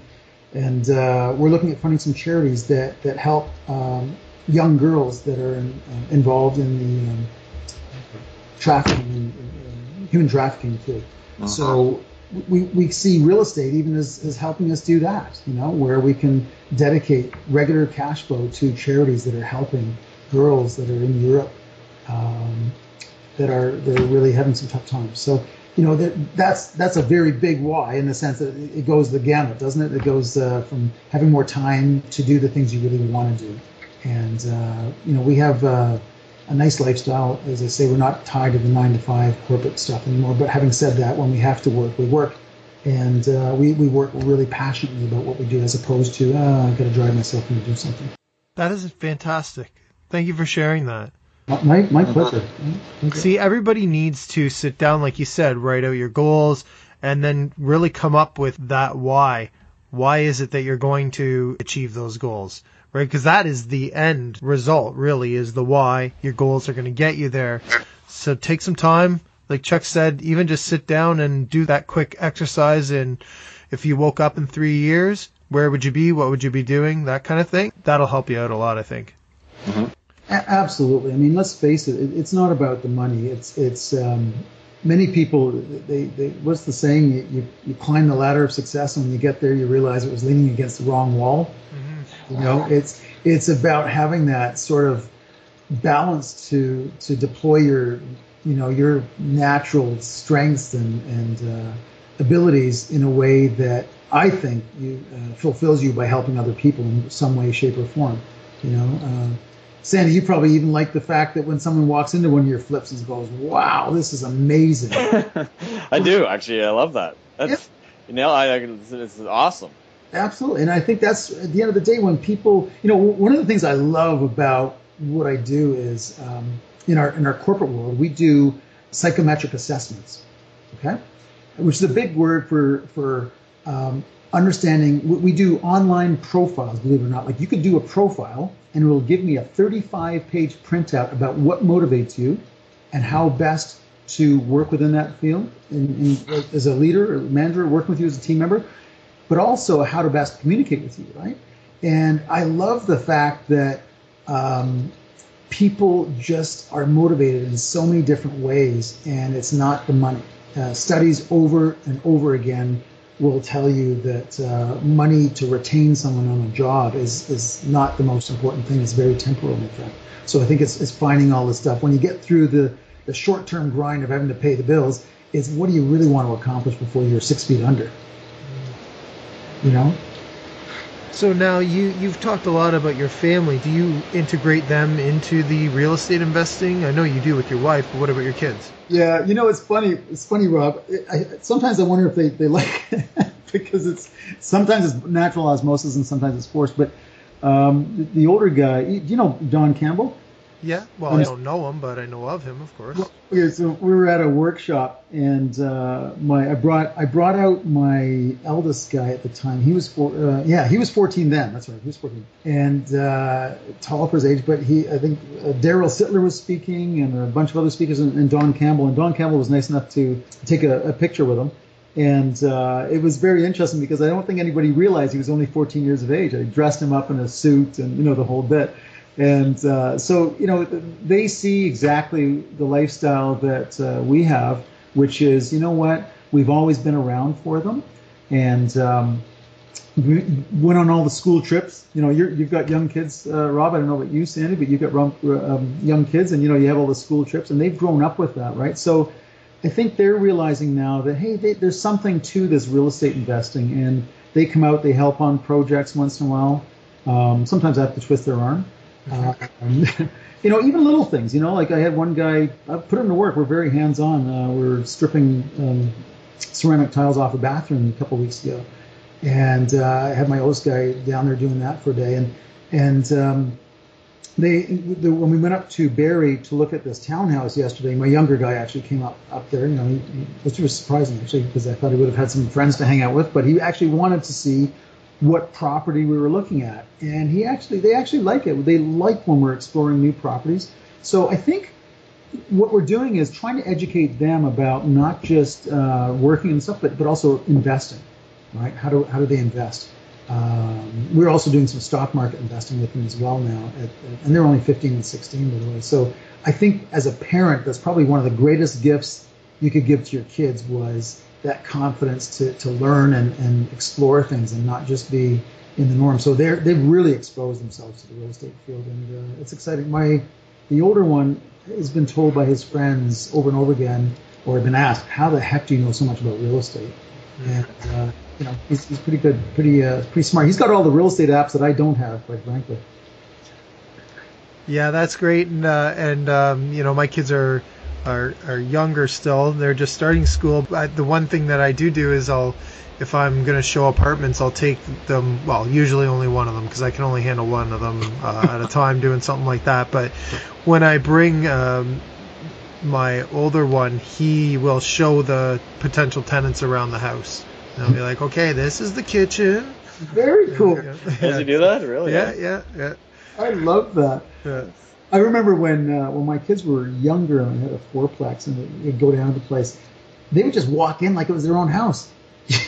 and uh, we're looking at funding some charities that that help um, young girls that are in, uh, involved in the um, trafficking, and, and human trafficking too. Uh-huh. So we we see real estate even as, as helping us do that. You know, where we can dedicate regular cash flow to charities that are helping girls that are in Europe. Um, that are that are really having some tough times. So, you know, that that's that's a very big why, in the sense that it goes the gamut, doesn't it? It goes uh, from having more time to do the things you really want to do, and uh, you know, we have uh, a nice lifestyle. As I say, we're not tied to the nine to five corporate stuff anymore. But having said that, when we have to work, we work, and uh, we we work really passionately about what we do, as opposed to oh, I've got to drive myself into do something. That is fantastic. Thank you for sharing that. My, my pleasure. Okay. See, everybody needs to sit down, like you said, write out your goals, and then really come up with that why. Why is it that you're going to achieve those goals, right? Because that is the end result, really, is the why. Your goals are going to get you there. So take some time. Like Chuck said, even just sit down and do that quick exercise. And if you woke up in three years, where would you be? What would you be doing? That kind of thing. That'll help you out a lot, I think. Mm-hmm. Absolutely. I mean, let's face it. It's not about the money. It's it's um, many people. They, they what's the saying? You, you you climb the ladder of success, and when you get there, you realize it was leaning against the wrong wall. Mm-hmm. You know, it's it's about having that sort of balance to to deploy your you know your natural strengths and and uh, abilities in a way that I think you uh, fulfills you by helping other people in some way, shape, or form. You know. Uh, Sandy, you probably even like the fact that when someone walks into one of your flips and goes, wow, this is amazing. I do, actually. I love that. That's, yeah. You know, I, I, it's, it's awesome. Absolutely. And I think that's, at the end of the day, when people, you know, one of the things I love about what I do is um, in our in our corporate world, we do psychometric assessments, okay, which is a big word for, for um, understanding. We do online profiles, believe it or not. Like, you could do a profile, and it will give me a thirty-five page printout about what motivates you and how best to work within that field and, and as a leader or manager, working with you as a team member, but also how to best communicate with you, right? And I love the fact that um, people just are motivated in so many different ways, and it's not the money. Uh, studies over and over again will tell you that uh, money to retain someone on a job is is not the most important thing. It's very temporal, in fact. So I think it's it's finding all this stuff. When you get through the, the short-term grind of having to pay the bills, it's what do you really want to accomplish before you're six feet under, you know? So now you, you've talked a lot about your family. Do you integrate them into the real estate investing? I know you do with your wife, but what about your kids? Yeah, you know, it's funny. It's funny, Rob. I, I, sometimes I wonder if they, they like it because it's sometimes it's natural osmosis and sometimes it's forced. But um, the, the older guy, you know Don Campbell? Yeah, well, I don't know him, but I know of him, of course. Well, yeah, so we were at a workshop, and uh, my I brought I brought out my eldest guy at the time. He was four, uh, yeah, he was fourteen then. That's right, he was fourteen, and uh, tall for his age. But he, I think, uh, Daryl Sittler was speaking, and a bunch of other speakers, and, and Don Campbell. And Don Campbell was nice enough to take a, a picture with him. And uh, it was very interesting because I don't think anybody realized he was only fourteen years of age. I dressed him up in a suit and, you know, the whole bit. And uh, so, you know, they see exactly the lifestyle that uh, we have, which is, you know what, we've always been around for them. And um, we went on all the school trips. You know, you're, you've got young kids, uh, Rob, I don't know about you, Sandy, but you've got um, young kids and, you know, you have all the school trips and they've grown up with that, right? So I think they're realizing now that, hey, they, there's something to this real estate investing, and they come out, they help on projects once in a while. Um, sometimes I have to twist their arm. Uh, and, you know, even little things, you know, like I had one guy, I put him to work. We're very hands-on. Uh, we're stripping um, ceramic tiles off a bathroom a couple weeks ago. And uh, I had my O S guy down there doing that for a day. And, and um, they, the, when we went up to Barrie to look at this townhouse yesterday, my younger guy actually came up, up there, you know, he, he, which was surprising actually, because I thought he would have had some friends to hang out with, but he actually wanted to see what property we were looking at. And he actually, they actually like it. They like when we're exploring new properties. So I think what we're doing is trying to educate them about not just uh, working and stuff, but, but also investing. Right? How do how do they invest? Um, we're also doing some stock market investing with them as well now, at, at, and they're only fifteen and sixteen, by the way. So I think as a parent, that's probably one of the greatest gifts you could give to your kids was that confidence to, to learn and, and explore things and not just be in the norm. So they're they've really exposed themselves to the real estate field, and uh, it's exciting. My the older one has been told by his friends over and over again, or been asked, "How the heck do you know so much about real estate?" And uh, you know, he's, he's pretty good, pretty uh, pretty smart. He's got all the real estate apps that I don't have, quite frankly. Yeah, that's great, and uh, and um, you know, my kids are, are are younger still. They're just starting school. But the one thing that I do do is I'll, if I'm going to show apartments, I'll take them. Well, usually only one of them because I can only handle one of them uh, at a time doing something like that. But when I bring um, my older one, he will show the potential tenants around the house. And I'll be like, okay, this is the kitchen. Very cool. Yeah, yeah. Does he do that? Really? Yeah, yeah, yeah. I love that. Yeah. I remember when uh, when my kids were younger and I had a fourplex and they'd go down to the place, they would just walk in like it was their own house.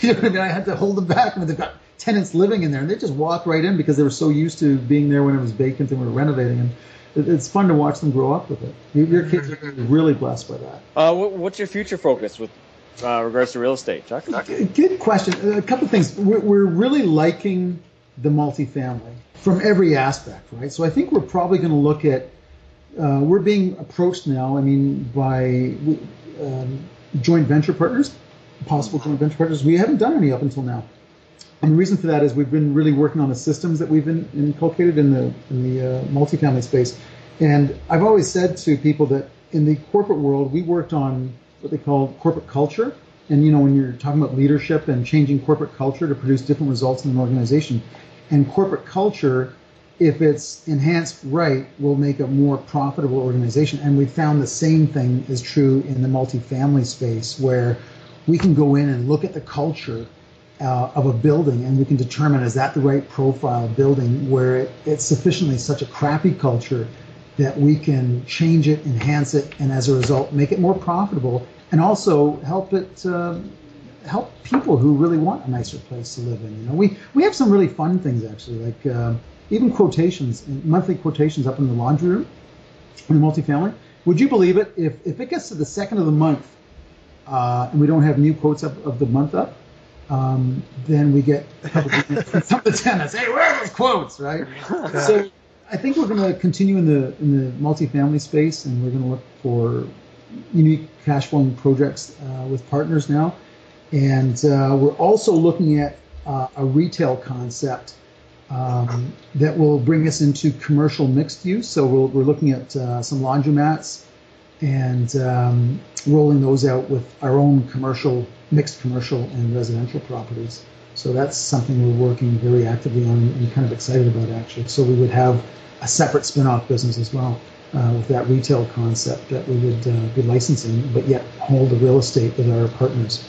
You know what I mean? I had to hold them back. I mean, they've got tenants living in there and they just walk right in because they were so used to being there when it was vacant and we were renovating. And it's fun to watch them grow up with it. Your kids are really blessed by that. Uh, what's your future focus with uh, regards to real estate, Chuck? Good question. A couple of things. We're really liking the multifamily from every aspect, right? So I think we're probably going to look at, uh, we're being approached now, I mean, by um, joint venture partners, possible joint venture partners. We haven't done any up until now. And the reason for that is we've been really working on the systems that we've been inculcated in the in the uh, multifamily space. And I've always said to people that in the corporate world, we worked on what they call corporate culture. And, you know, when you're talking about leadership and changing corporate culture to produce different results in an organization, and corporate culture, if it's enhanced right, will make a more profitable organization. And we found the same thing is true in the multifamily space, where we can go in and look at the culture Uh, of a building, and we can determine, is that the right profile building where it, it's sufficiently such a crappy culture that we can change it, enhance it, and as a result make it more profitable, and also help it um, help people who really want a nicer place to live in. You know, we we have some really fun things actually, like uh, even quotations, monthly quotations up in the laundry room in the multifamily. Would you believe it? If if it gets to the second of the month uh, and we don't have new quotes up of the month up. Um, then we get a couple of, some of the tenants, hey, where are those quotes, right? Yeah. So I think we're going to continue in the in the multifamily space, and we're going to look for unique cash flowing projects uh, with partners now. And uh, we're also looking at uh, a retail concept um, that will bring us into commercial mixed use. So we'll, we're looking at uh, some laundromats and um, rolling those out with our own commercial mixed commercial and residential properties. So that's something we're working very actively on and kind of excited about, actually. So we would have a separate spin-off business as well uh, with that retail concept that we would uh, be licensing, but yet hold the real estate with our partners.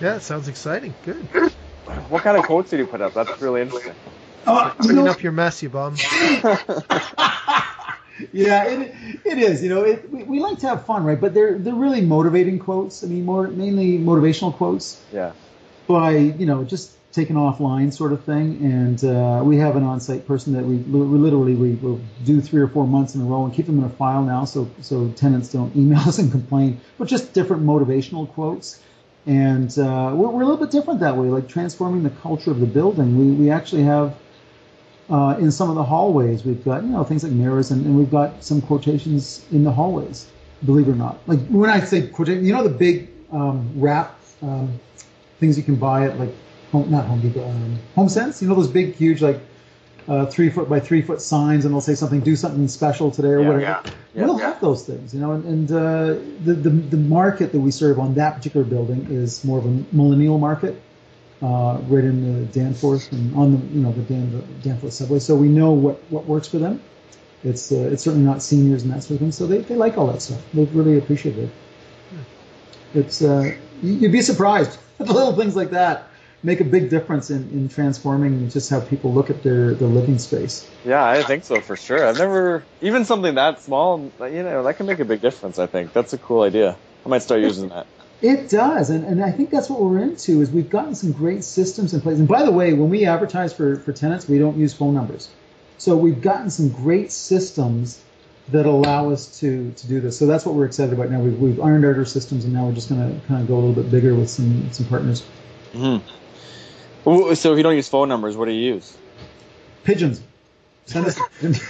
Yeah, it sounds exciting. Good. What kind of quotes did you put up? That's really interesting. Uh, Clean no. up your mess, you bum. Yeah, it it is. You know, it, we, we like to have fun, right? But they're they're really motivating quotes. I mean, more mainly motivational quotes. Yeah. By you know just taken offline sort of thing, and uh, we have an on-site person that we, we literally we will do three or four months in a row and keep them in a file now, so so tenants don't email us and complain. But just different motivational quotes, and uh, we're we're a little bit different that way, like transforming the culture of the building. We we actually have. Uh, in some of the hallways, we've got, you know, things like mirrors, and, and we've got some quotations in the hallways, believe it or not. Like, when I say quotation, you know the big um, wrap um, things you can buy at, like, home, not Home Depot, um, HomeSense? You know those big, huge, like, uh, three-foot by three-foot signs, and they'll say something, do something special today or yeah, whatever. Yeah, yeah, we'll yeah. have those things, you know, and, and uh, the, the, the market that we serve on that particular building is more of a millennial market. Uh, right in the Danforth and on the you know the Dan, Danforth subway, so we know what, what works for them. It's uh, it's certainly not seniors and that sort of thing. So they, they like all that stuff. They really appreciate it. It's uh, you'd be surprised. Little things like that make a big difference in, in transforming just how people look at their, their living space. Yeah, I think so for sure. I've never even something that small. You know that can make a big difference. I think that's a cool idea. I might start using that. It does, and, and I think that's what we're into, is we've gotten some great systems in place. And by the way, when we advertise for, for tenants, we don't use phone numbers. So we've gotten some great systems that allow us to, to do this. So that's what we're excited about now. We've, we've ironed out our systems, and now we're just going to kind of go a little bit bigger with some, some partners. Mm-hmm. So if you don't use phone numbers, what do you use? Pigeons. Send us pigeons.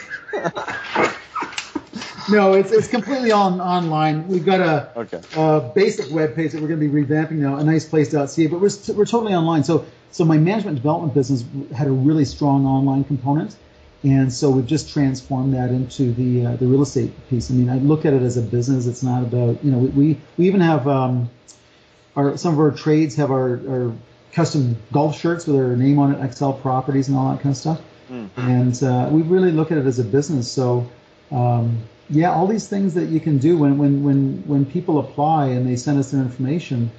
No, it's it's completely on online. We've got a, okay. a basic web page that we're going to be revamping now, a nice place dot c a, but we're we're totally online. So so my management development business had a really strong online component, and so we've just transformed that into the uh, the real estate piece. I mean, I look at it as a business. It's not about you know we we, we even have um our some of our trades have our, our custom golf shirts with our name on it, Excel Properties, and all that kind of stuff. Mm-hmm. And uh, we really look at it as a business. So. Um, Yeah, all these things that you can do when when, when, when people apply and they send us their information,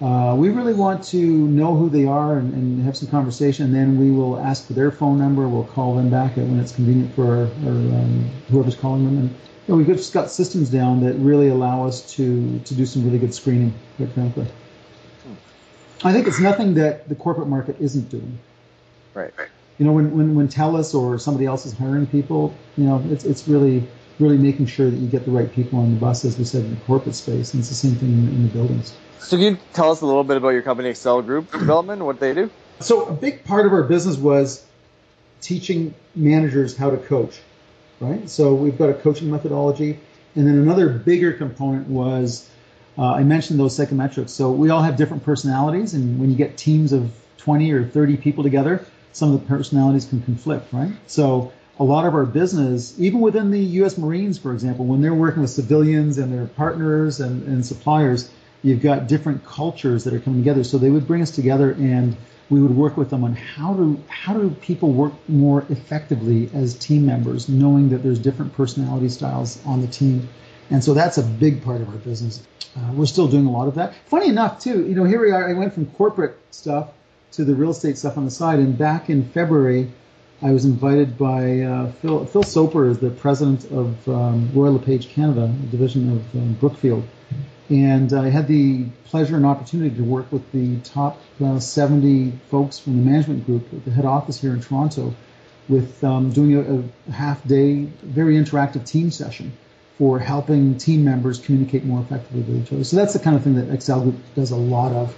uh, we really want to know who they are and, and have some conversation. And then we will ask for their phone number. We'll call them back when it's convenient for our, our, um, whoever's calling them. And you know, we've just got systems down that really allow us to, to do some really good screening, quite frankly. I think it's nothing that the corporate market isn't doing. Right, right. You know, when, when, when TELUS or somebody else is hiring people, you know, it's it's really... really making sure that you get the right people on the bus, as we said, in the corporate space. And it's the same thing in, in the buildings. So can you tell us a little bit about your company, Excel Group Development, what they do? So a big part of our business was teaching managers how to coach, right? So we've got a coaching methodology. And then another bigger component was, uh, I mentioned those psychometrics. So we all have different personalities. And when you get teams of twenty or thirty people together, some of the personalities can conflict, right? So a lot of our business, even within the U S Marines, for example, when they're working with civilians and their partners and, and suppliers, you've got different cultures that are coming together. So they would bring us together and we would work with them on how do, how do people work more effectively as team members, knowing that there's different personality styles on the team. And so that's a big part of our business. Uh, we're still doing a lot of that. Funny enough, too, you know, here we are. I went from corporate stuff to the real estate stuff on the side. And back in February, I was invited by uh, Phil Phil Soper, is the president of um, Royal LePage Canada, a division of um, Brookfield, and I had the pleasure and opportunity to work with the top uh, seventy folks from the management group at the head office here in Toronto, with um, doing a, a half-day, very interactive team session for helping team members communicate more effectively with each other. So that's the kind of thing that Excel Group does a lot of,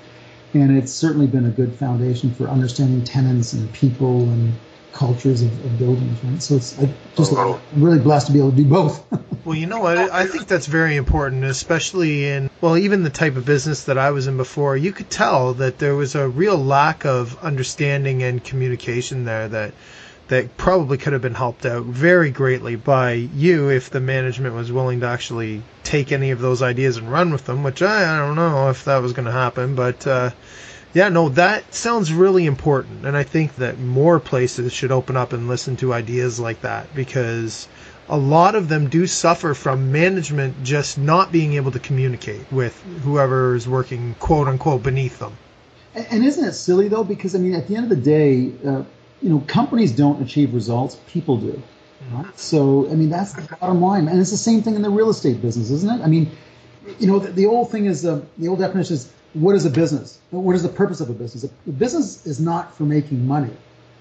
and it's certainly been a good foundation for understanding tenants and people and cultures of, of buildings, right? So it's I just I'm really blessed to be able to do both. Well, you know what? I think that's very important, especially in, well, even the type of business that I was in before. You could tell that there was a real lack of understanding and communication there that that probably could have been helped out very greatly by you if the management was willing to actually take any of those ideas and run with them, which I, I don't know if that was going to happen, but uh yeah, no, that sounds really important, and I think that more places should open up and listen to ideas like that, because a lot of them do suffer from management just not being able to communicate with whoever is working, quote-unquote, beneath them. And, and isn't it silly, though? Because, I mean, at the end of the day, uh, you know, companies don't achieve results. People do. You know? So, I mean, that's the bottom line. And it's the same thing in the real estate business, isn't it? I mean, you know, the, the old thing is, uh, the old definition is, what is a business? What is the purpose of a business? A business is not for making money.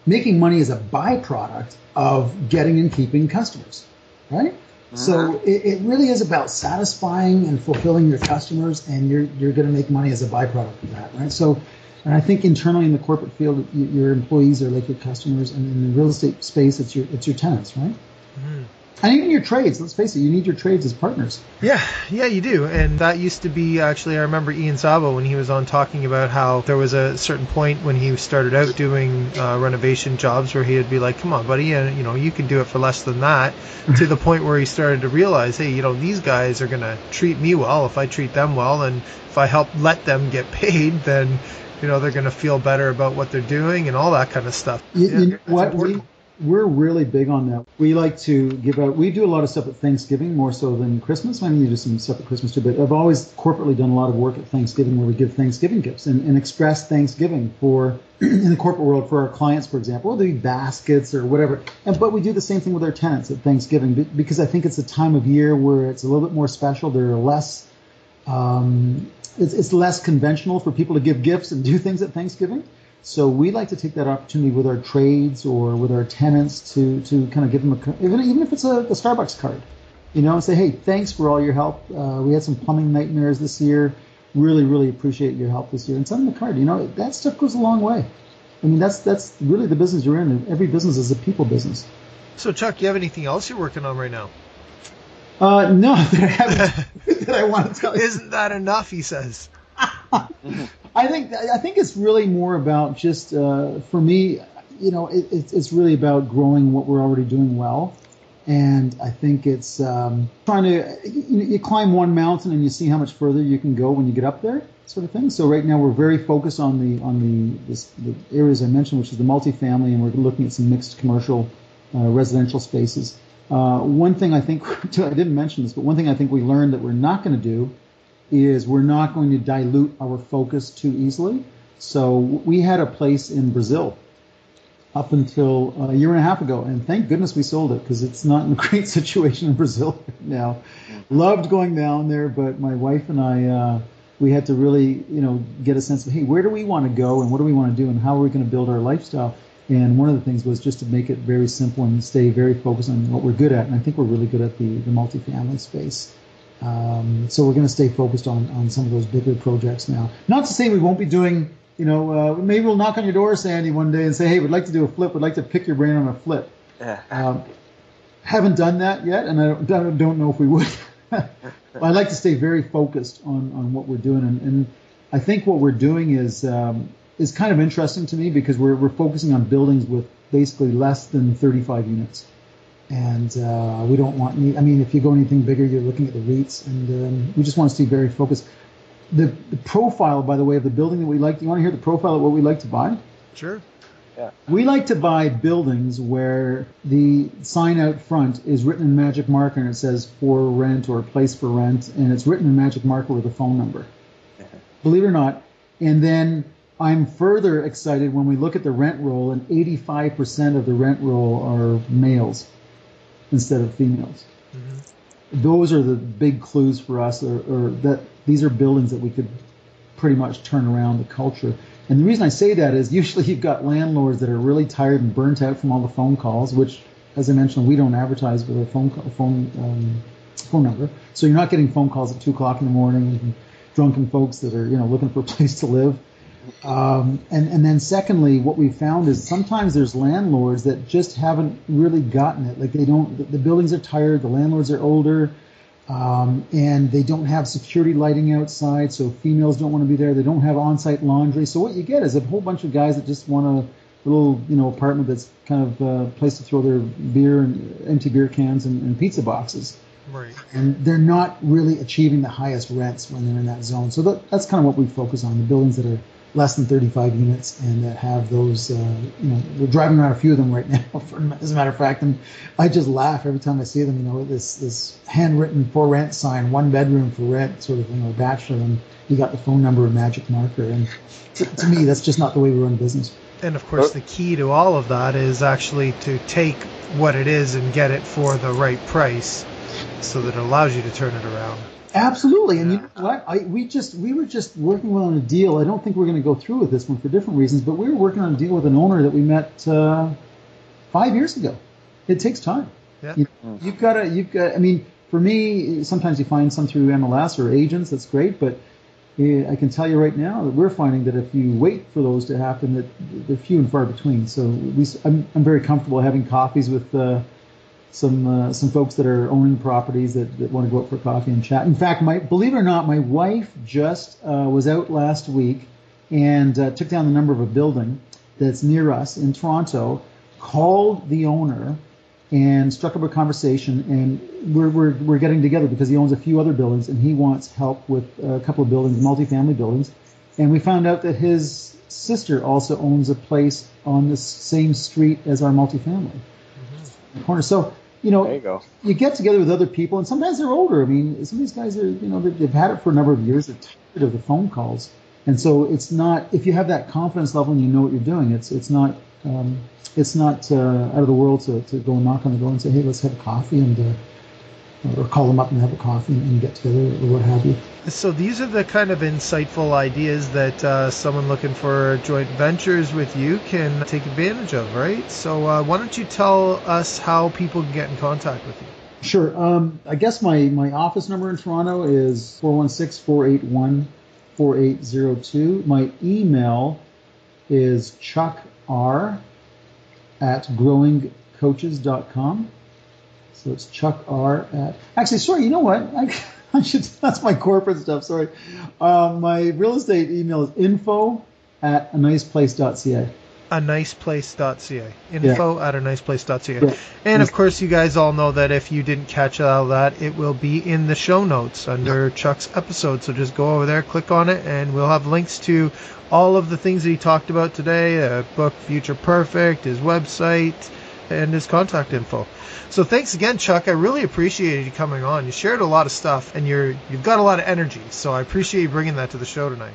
Making money is a byproduct of getting and keeping customers, right? Uh-huh. So it, it really is about satisfying and fulfilling your customers, and you're you're going to make money as a byproduct of that, right? So, and I think internally in the corporate field, your employees are like your customers, and in the real estate space, it's your it's your tenants, right? Mm. And even your trades. Let's face it, you need your trades as partners. Yeah, yeah, you do. And that used to be, actually, I remember Ian Sabo when he was on talking about how there was a certain point when he started out doing uh, renovation jobs where he would be like, come on, buddy, and you know, you can do it for less than that, to the point where he started to realize, hey, you know, these guys are going to treat me well if I treat them well. And if I help let them get paid, then, you know, they're going to feel better about what they're doing and all that kind of stuff. You, yeah, you know what? We, We're really big on that. We like to give out, we do a lot of stuff at Thanksgiving more so than Christmas. I mean, we do some stuff at Christmas too, but I've always corporately done a lot of work at Thanksgiving where we give Thanksgiving gifts and, and express Thanksgiving for, in the corporate world, for our clients, for example, whether it be baskets or whatever. And, but we do the same thing with our tenants at Thanksgiving because I think it's a time of year where it's a little bit more special. There are less, um, it's, it's less conventional for people to give gifts and do things at Thanksgiving. So we like to take that opportunity with our trades or with our tenants to, to kind of give them a, even, even if it's a, a Starbucks card, you know, and say, hey, thanks for all your help. Uh, we had some plumbing nightmares this year. Really, really appreciate your help this year. And send them a card. You know, that stuff goes a long way. I mean, that's that's really the business you're in. Every business is a people business. So, Chuck, do you have anything else you're working on right now? Uh, no, that I, haven't, that I want to tell you. Isn't that enough, he says. I think I think it's really more about just uh, for me, you know, it, it's it's really about growing what we're already doing well, and I think it's um, trying to you, you climb one mountain and you see how much further you can go when you get up there, sort of thing. So right now we're very focused on the on the this, the areas I mentioned, which is the multifamily, and we're looking at some mixed commercial, uh, residential spaces. Uh, one thing I think I didn't mention this, but one thing I think we learned that we're not going to do is we're not going to dilute our focus too easily. So we had a place in Brazil up until a year and a half ago, and thank goodness we sold it because it's not in a great situation in Brazil right now. Loved going down there, but my wife and I, uh, we had to really, you know, get a sense of, hey, where do we want to go and what do we want to do and how are we going to build our lifestyle? And one of the things was just to make it very simple and stay very focused on what we're good at. And I think we're really good at the, the multifamily space. Um, so we're going to stay focused on, on some of those bigger projects now. Not to say we won't be doing, you know, uh, maybe we'll knock on your door, Sandy, one day and say, hey, we'd like to do a flip. We'd like to pick your brain on a flip. Yeah. Um, haven't done that yet, and I don't, don't know if we would. But I like to stay very focused on, on what we're doing. And, and I think what we're doing is um, is kind of interesting to me because we're we're focusing on buildings with basically less than thirty-five units. And uh, we don't want any, I mean, if you go anything bigger, you're looking at the REITs, and um, we just want to stay very focused. The, the profile, by the way, of the building that we like, do you want to hear the profile of what we like to buy? Sure. Yeah. We like to buy buildings where the sign out front is written in magic marker and it says for rent or place for rent, and it's written in magic marker with a phone number, believe it or not. And then I'm further excited when we look at the rent roll, and eighty-five percent of the rent roll are males instead of females. Mm-hmm. Those are the big clues for us, or, or that these are buildings that we could pretty much turn around the culture. And the reason I say that is usually you've got landlords that are really tired and burnt out from all the phone calls, which, as I mentioned, we don't advertise with a phone call, phone um, phone number. So you're not getting phone calls at two o'clock in the morning and drunken folks that are, you know, looking for a place to live. Um, and, and then secondly, what we found is sometimes there's landlords that just haven't really gotten it. Like they don't, the, the buildings are tired, the landlords are older, um, and they don't have security lighting outside, so females don't want to be there. They don't have on-site laundry. So what you get is a whole bunch of guys that just want a little, you know, apartment that's kind of a place to throw their beer and empty beer cans and, and pizza boxes. Right. And they're not really achieving the highest rents when they're in that zone. So that, that's kind of what we focus on, the buildings that are less than thirty-five units, and that have those, uh, you know, we're driving around a few of them right now, for, as a matter of fact, and I just laugh every time I see them, you know, this this handwritten for rent sign, one bedroom for rent sort of thing, you know, or bachelor, and you got the phone number and magic marker, and to, to me, that's just not the way we run business. And of course, the key to all of that is actually to take what it is and get it for the right price, so that it allows you to turn it around. Absolutely. And you know what? I, we just we were just working on a deal. I don't think we're going to go through with this one for different reasons, but we were working on a deal with an owner that we met uh, five years ago. It takes time. Yeah. You know, you've got to. You've got. I mean, for me, sometimes you find some through M L S or agents. That's great, but I can tell you right now that we're finding that if you wait for those to happen, that they're few and far between. So we, I'm, I'm very comfortable having coffees with uh, some uh, some folks that are owning properties that, that want to go out for coffee and chat. In fact, my, believe it or not, my wife just uh, was out last week and uh, took down the number of a building that's near us in Toronto, called the owner, and struck up a conversation, and we're, we're we're getting together because he owns a few other buildings, and he wants help with a couple of buildings, multifamily buildings. And we found out that his sister also owns a place on the same street as our multifamily mm-hmm. corner. So, you know, you, go. you get together with other people, and sometimes they're older. I mean, some of these guys are, you know, they've had it for a number of years. They're tired of the phone calls. And so it's not, if you have that confidence level and you know what you're doing, it's it's not um, it's not uh, out of the world to, to go knock on the door and say, hey, let's have a coffee, and uh, or call them up and have a coffee and get together or what have you. So these are the kind of insightful ideas that uh, someone looking for joint ventures with you can take advantage of, right? So uh, why don't you tell us how people can get in contact with you? Sure. Um, I guess my, my office number in Toronto is four one six, four eight one, four eight zero two. My email is chuck r at growing coaches dot com. So it's chuck r at... Actually, sorry, you know what? I, I should. That's my corporate stuff, sorry. Uh, my real estate email is info at a nice place dot c a. a nice place dot c a. Info yeah. at a nice place dot c a. Yeah. And of course, you guys all know that if you didn't catch all that, it will be in the show notes under yeah. Chuck's episode. So just go over there, click on it, and we'll have links to all of the things that he talked about today, uh, book Future Perfect, his website, and his contact info. So thanks again, Chuck. I really appreciated you coming on. You shared a lot of stuff, and you're, you've got a lot of energy. So I appreciate you bringing that to the show tonight.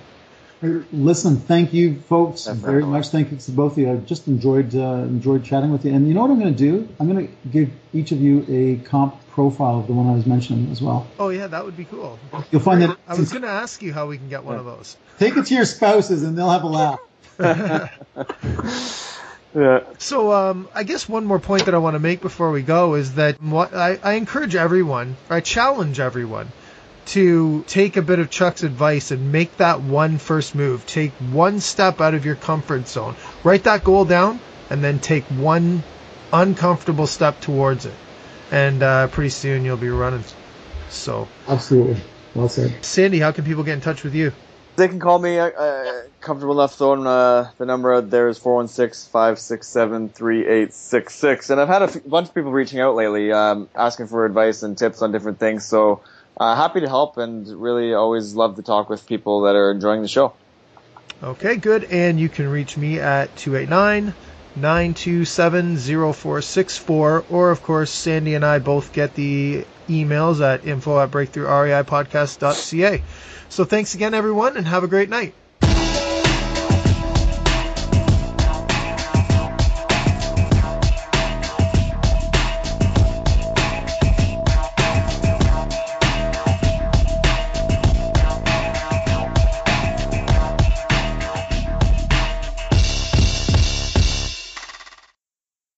Listen, thank you, folks, That's very right. much. Thank you to both of you. I've just enjoyed uh, enjoyed chatting with you. And you know what I'm going to do? I'm going to give each of you a comp profile of the one I was mentioning as well. Oh, yeah, that would be cool. You'll find that. I was going to ask you how we can get one yeah. of those. Take it to your spouses, and they'll have a laugh. Yeah. So um, I guess one more point that I want to make before we go is that what I, I encourage everyone, I challenge everyone, to take a bit of Chuck's advice and make that one first move. Take one step out of your comfort zone. Write that goal down and then take one uncomfortable step towards it. And uh, pretty soon you'll be running. So absolutely. Well said. Sandy, how can people get in touch with you? They can call me. Uh, comfortable enough throwing uh, the number out there is four one six, five six seven, three eight six six. And I've had a f- bunch of people reaching out lately um, asking for advice and tips on different things. So Uh, happy to help, and really always love to talk with people that are enjoying the show. Okay, good. And you can reach me at two eight nine, nine two seven, zero four six four. Or, of course, Sandy and I both get the emails at info at breakthrough r e i podcast dot c a. So thanks again, everyone, and have a great night.